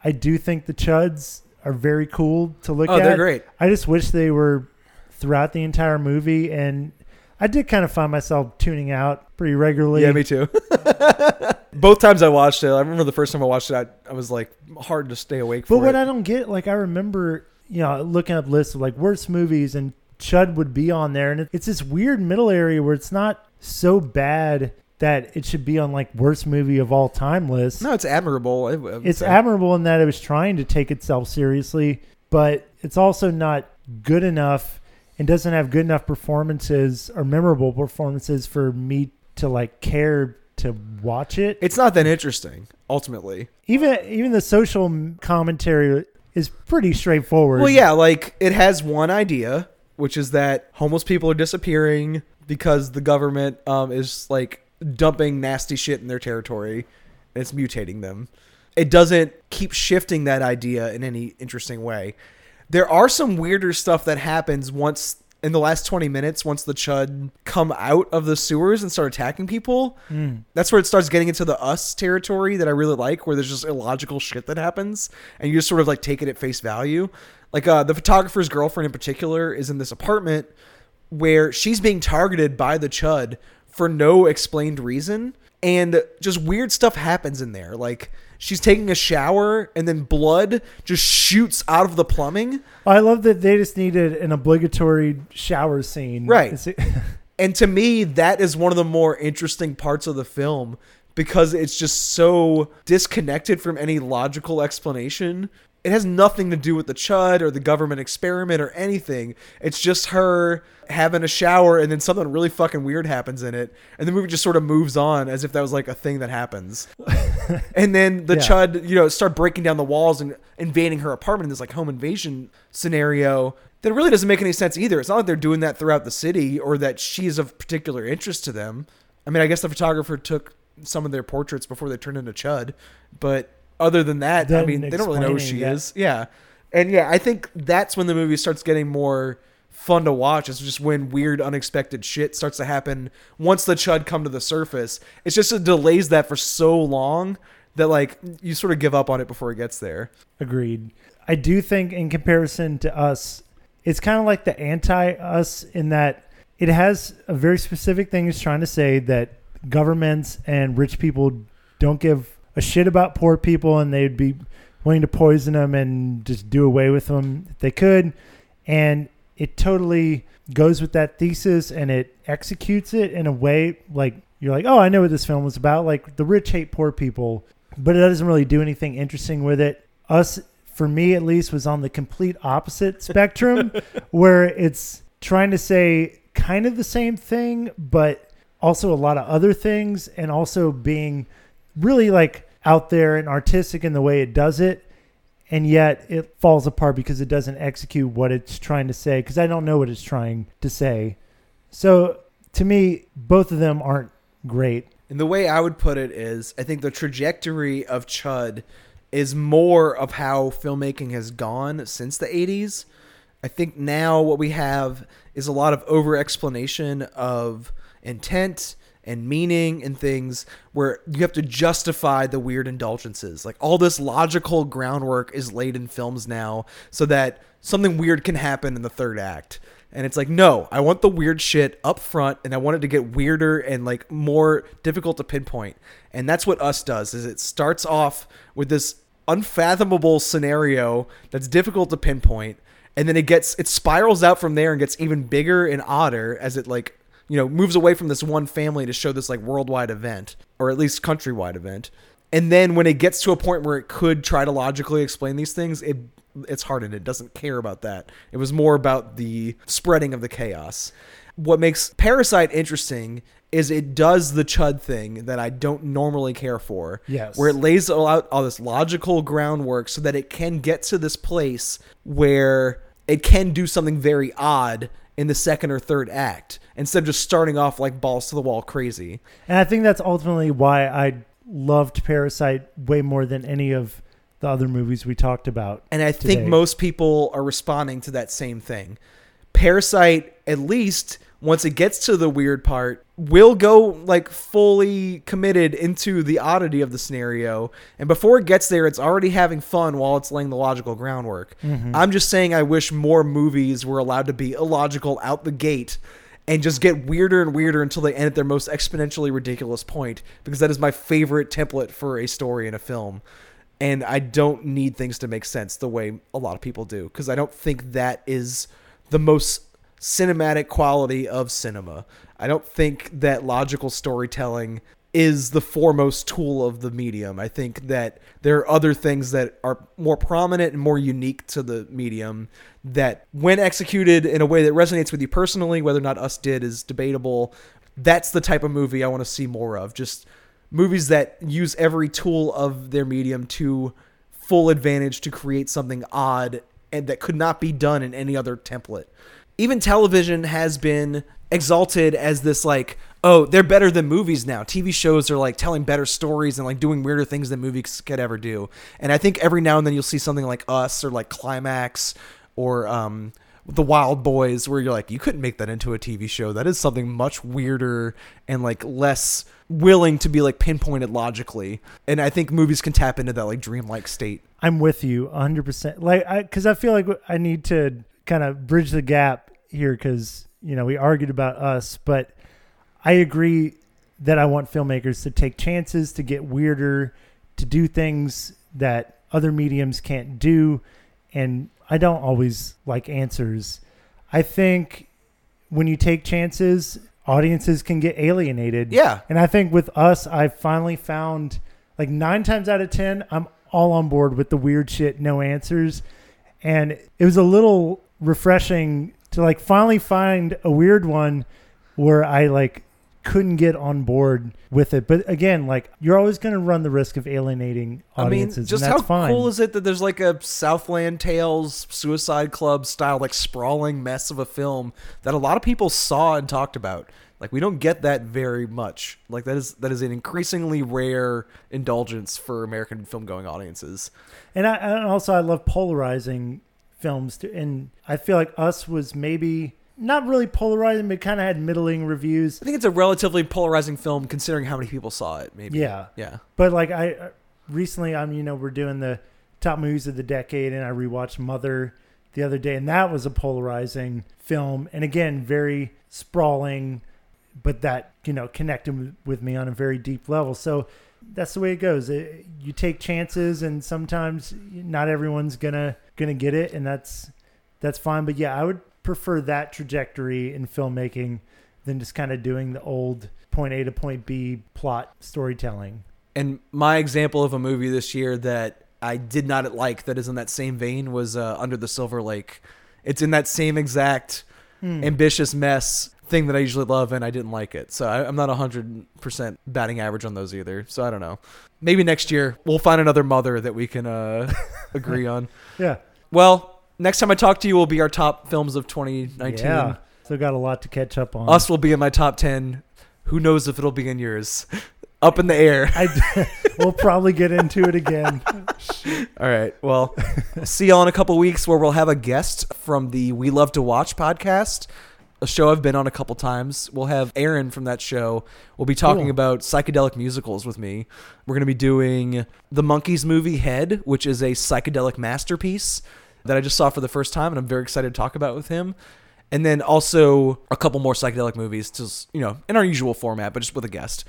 I do think the chuds are very cool to look at. Oh, they're great. I just wish they were throughout the entire movie, and I did kind of find myself tuning out pretty regularly. Yeah, me too. Both times I watched it, I remember the first time I watched it, I was like hard to stay awake for. But what I don't get, like I remember, you know, looking up lists of like worst movies, and chud would be on there, and it's this weird middle area where it's not so bad that it should be on like worst movie of all time list. No, it's admirable. It's admirable in that it was trying to take itself seriously, but it's also not good enough and doesn't have good enough performances or memorable performances for me to like care to watch it. It's not that interesting, ultimately. Even the social commentary is pretty straightforward. Well, yeah, like it has one idea, which is that homeless people are disappearing because the government is like dumping nasty shit in their territory and it's mutating them. It doesn't keep shifting that idea in any interesting way. There are some weirder stuff that happens once in the last 20 minutes, once the C.H.U.D. come out of the sewers and start attacking people. Mm. That's where it starts getting into the Us territory that I really like, where there's just illogical shit that happens and you just sort of like take it at face value. Like the photographer's girlfriend in particular is in this apartment where she's being targeted by the C.H.U.D. for no explained reason. And just weird stuff happens in there. Like she's taking a shower and then blood just shoots out of the plumbing. I love that they just needed an obligatory shower scene. Right. And to me, that is one of the more interesting parts of the film because it's just so disconnected from any logical explanation. It has nothing to do with the C.H.U.D. or the government experiment or anything. It's just her having a shower and then something really fucking weird happens in it. And the movie just sort of moves on as if that was like a thing that happens. And then the C.H.U.D., start breaking down the walls and invading her apartment in this like home invasion scenario that really doesn't make any sense either. It's not like they're doing that throughout the city or that she is of particular interest to them. I mean, I guess the photographer took some of their portraits before they turned into C.H.U.D., but other than that, I mean, they don't really know who she is. Yeah. And yeah, I think that's when the movie starts getting more fun to watch. It's just when weird, unexpected shit starts to happen once the C.H.U.D. come to the surface. It's just it delays that for so long that like you sort of give up on it before it gets there. Agreed. I do think in comparison to Us, it's kind of like the anti-Us in that it has a very specific thing it's trying to say that governments and rich people don't give a shit about poor people and they'd be willing to poison them and just do away with them if they could. And it totally goes with that thesis and it executes it in a way like you're like, oh, I know what this film was about. Like the rich hate poor people, but it doesn't really do anything interesting with it. Us, for me at least, was on the complete opposite spectrum where it's trying to say kind of the same thing, but also a lot of other things and also being really like out there and artistic in the way it does it. And yet it falls apart because it doesn't execute what it's trying to say. Cause I don't know what it's trying to say. So to me, both of them aren't great. And the way I would put it is I think the trajectory of C.H.U.D. is more of how filmmaking has gone since the 80s. I think now what we have is a lot of over explanation of intent and meaning and things where you have to justify the weird indulgences. Like all this logical groundwork is laid in films now so that something weird can happen in the third act. And it's like, no, I want the weird shit up front and I want it to get weirder and like more difficult to pinpoint. And that's what Us does is it starts off with this unfathomable scenario that's difficult to pinpoint. And then it spirals out from there and gets even bigger and odder as it like, moves away from this one family to show this like worldwide event or at least countrywide event. And then when it gets to a point where it could try to logically explain these things, it's hard and it doesn't care about that. It was more about the spreading of the chaos. What makes Parasite interesting is it does the C.H.U.D. thing that I don't normally care for. Yes. Where it lays out all this logical groundwork so that it can get to this place where it can do something very odd in the second or third act instead of just starting off like balls to the wall crazy. And I think that's ultimately why I loved Parasite way more than any of the other movies we talked about. And I think most people are responding to that same thing. Parasite, at least once it gets to the weird part, will go like fully committed into the oddity of the scenario. And before it gets there, it's already having fun while it's laying the logical groundwork. Mm-hmm. I'm just saying I wish more movies were allowed to be illogical out the gate and just get weirder and weirder until they end at their most exponentially ridiculous point, because that is my favorite template for a story in a film. And I don't need things to make sense the way a lot of people do, because I don't think that is the most cinematic quality of cinema. I don't think that logical storytelling is the foremost tool of the medium. I think that there are other things that are more prominent and more unique to the medium that, when executed in a way that resonates with you personally, whether or not Us did is debatable. That's the type of movie I want to see more of. Just movies that use every tool of their medium to full advantage to create something odd and that could not be done in any other template. Even television has been exalted as this, like, oh, they're better than movies now. TV shows are like telling better stories and like doing weirder things than movies could ever do. And I think every now and then you'll see something like Us or like Climax or The Wild Boys where you're like, you couldn't make that into a TV show. That is something much weirder and like less willing to be like pinpointed logically. And I think movies can tap into that like dreamlike state. I'm with you 100%. Because I feel like I need to kind of bridge the gap here because, you know, we argued about Us, but I agree that I want filmmakers to take chances, to get weirder, to do things that other mediums can't do. And I don't always like answers. I think when you take chances, audiences can get alienated. Yeah. And I think with Us, I finally found, like, 9 times out of 10, I'm all on board with the weird shit, no answers. And it was a little refreshing to like finally find a weird one where I like couldn't get on board with it. But again, like, you're always going to run the risk of alienating audiences. I mean, just and that's how fine. Cool is it that there's like a Southland Tales, Suicide Club style, like sprawling mess of a film that a lot of people saw and talked about. Like, we don't get that very much. Like, that is an increasingly rare indulgence for American film going audiences. And I love polarizing films too, and I feel like Us was maybe not really polarizing, but kind of had middling reviews. I think it's a relatively polarizing film considering how many people saw it, maybe. Yeah. But like I recently, we're doing the top movies of the decade, and I rewatched Mother the other day, and that was a polarizing film. And again, very sprawling, but that, connected with me on a very deep level. So that's the way it goes. You take chances, and sometimes not everyone's gonna get it, and that's fine. But yeah, I would prefer that trajectory in filmmaking than just kind of doing the old point A to point B plot storytelling. And my example of a movie this year that I did not like that is in that same vein was Under the Silver Lake. It's in that same exact ambitious mess thing that I usually love, and I didn't like it. So I'm not 100% batting average on those either. So I don't know. Maybe next year we'll find another Mother that we can agree on. Yeah. Well, next time I talk to you will be our top films of 2019. Yeah, still got a lot to catch up on. Us will be in my top 10. Who knows if it'll be in yours? Up in the air. We'll probably get into it again. All right. Well, see y'all in a couple weeks where we'll have a guest from the We Love to Watch podcast, a show I've been on a couple times. We'll have Aaron from that show. We'll be talking about psychedelic musicals with me. We're going to be doing the Monkees movie Head, which is a psychedelic masterpiece that I just saw for the first time, and I'm very excited to talk about with him. And then also a couple more psychedelic movies, just, in our usual format, but just with a guest.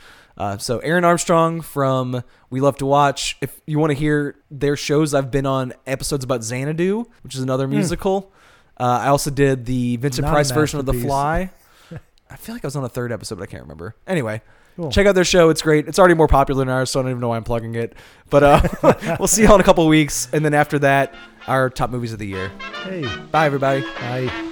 So Aaron Armstrong from We Love to Watch. If you want to hear their shows, I've been on episodes about Xanadu, which is another musical. I also did the Vincent Price version of The Fly. I feel like I was on a third episode, but I can't remember. Anyway, Check out their show. It's great. It's already more popular than ours, so I don't even know why I'm plugging it. But we'll see y'all in a couple of weeks. And then after that, our top movies of the year. Hey. Bye, everybody. Bye.